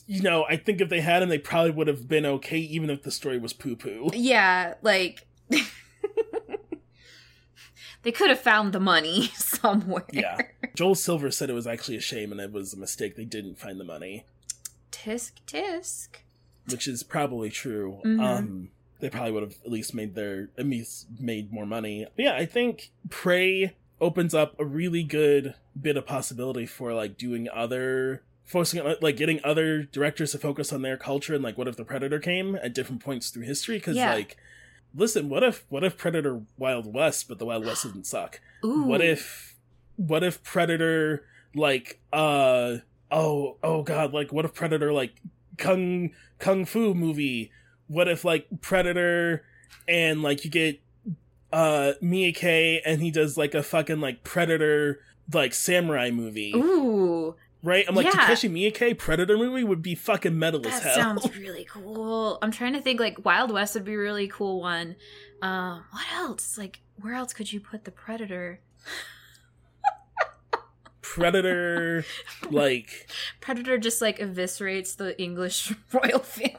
think if they had him, they probably would have been okay, even if the story was poo-poo. Yeah, like... they could have found the money somewhere. Yeah. Joel Silver said it was actually a shame and it was a mistake. They didn't find the money. Tisk, tisk. Which is probably true. Mm-hmm. They probably would have at least made more money. But yeah, I think Prey opens up a really good bit of possibility for like doing other, forcing on, like getting other directors to focus on their culture and like what if the Predator came at different points through history? Because like, listen, what if Predator Wild West, but the Wild West doesn't suck? Ooh. What if Predator like what if Predator like kung fu movie? What if, like, Predator and, like, you get Miike and he does, like, a fucking, like, Predator, like, samurai movie? Ooh. Right? I'm like, yeah. Takeshi Miike Predator movie would be fucking metal as hell. That sounds really cool. I'm trying to think, like, Wild West would be a really cool one. What else? Like, where else could you put the Predator? Predator, like... Predator just, like, eviscerates the English royal family.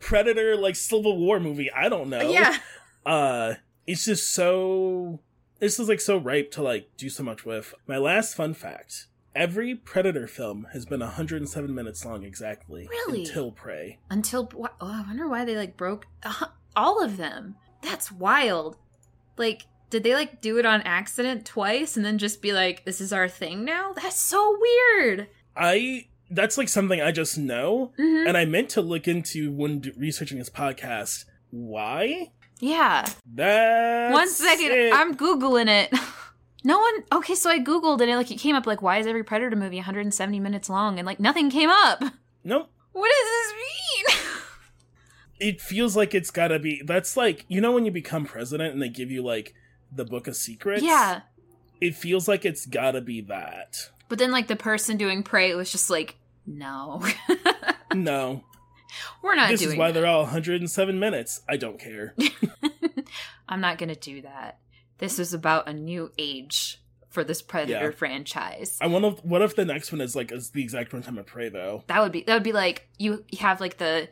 Predator, like, Civil War movie. I don't know. Yeah. It's just so... This is, like, so ripe to, like, do so much with. My last fun fact. Every Predator film has been 107 minutes long exactly. Really? Until Prey. I wonder why they, like, broke all of them. That's wild. Like... Did they, like, do it on accident twice and then just be like, this is our thing now? That's so weird. That's, like, something I just know. Mm-hmm. And I meant to look into when researching this podcast. Why? Yeah. That's 1 second. It. I'm Googling it. Okay, so I Googled and it came up, like, why is every Predator movie 170 minutes long? And, like, nothing came up. Nope. What does this mean? It feels like it's gotta be... That's, like, you know when you become president and they give you, like... The Book of Secrets. Yeah. It feels like it's gotta be that. But then, like, the person doing Prey was just like, no. No. We're not doing that. This is why they're all 107 minutes. I don't care. I'm not gonna do that. This is about a new age for this Predator franchise. I wonder what if the next one is the exact one time of Prey, though. That would be like, you have, like, the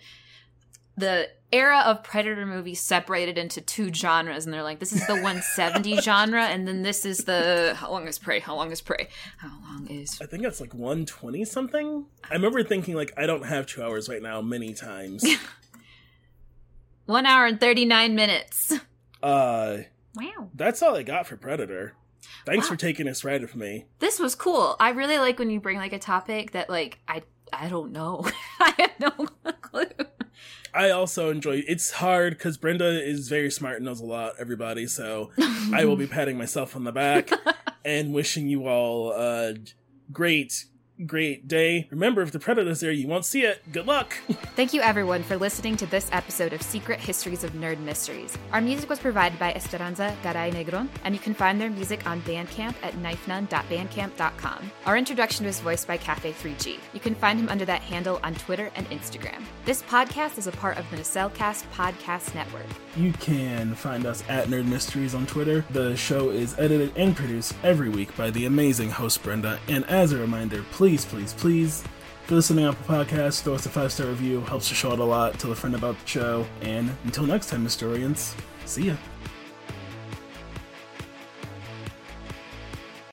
era of Predator movies separated into two genres, and they're like, this is the 170 genre, and then this is the how long is Prey. I think that's like 120 something. I remember thinking, like, I don't have 2 hours right now many times. 1 hour and 39 minutes. Wow. That's all I got for Predator. Thanks for taking this ride with me. This was cool. I really like when you bring, like, a topic that, like, I don't know. I have no clue. I also enjoy... It's hard because Brenda is very smart and knows a lot, everybody, so I will be patting myself on the back and wishing you all a great, great day. Remember, if the Predator's there, you won't see it. Good luck! Thank you, everyone, for listening to this episode of Secret Histories of Nerd Mysteries. Our music was provided by Esperanza Garay Negron, and you can find their music on Bandcamp at knifenun.bandcamp.com. Our introduction was voiced by Cafe3G. You can find him under that handle on Twitter and Instagram. This podcast is a part of the Nacellecast Podcast Network. You can find us at Nerd Mysteries on Twitter. The show is edited and produced every week by the amazing host Brenda. And as a reminder, please, if you're listening on Apple Podcasts, throw us a 5-star review. Helps the show out a lot. Tell a friend about the show. And until next time, Mystorians, see ya.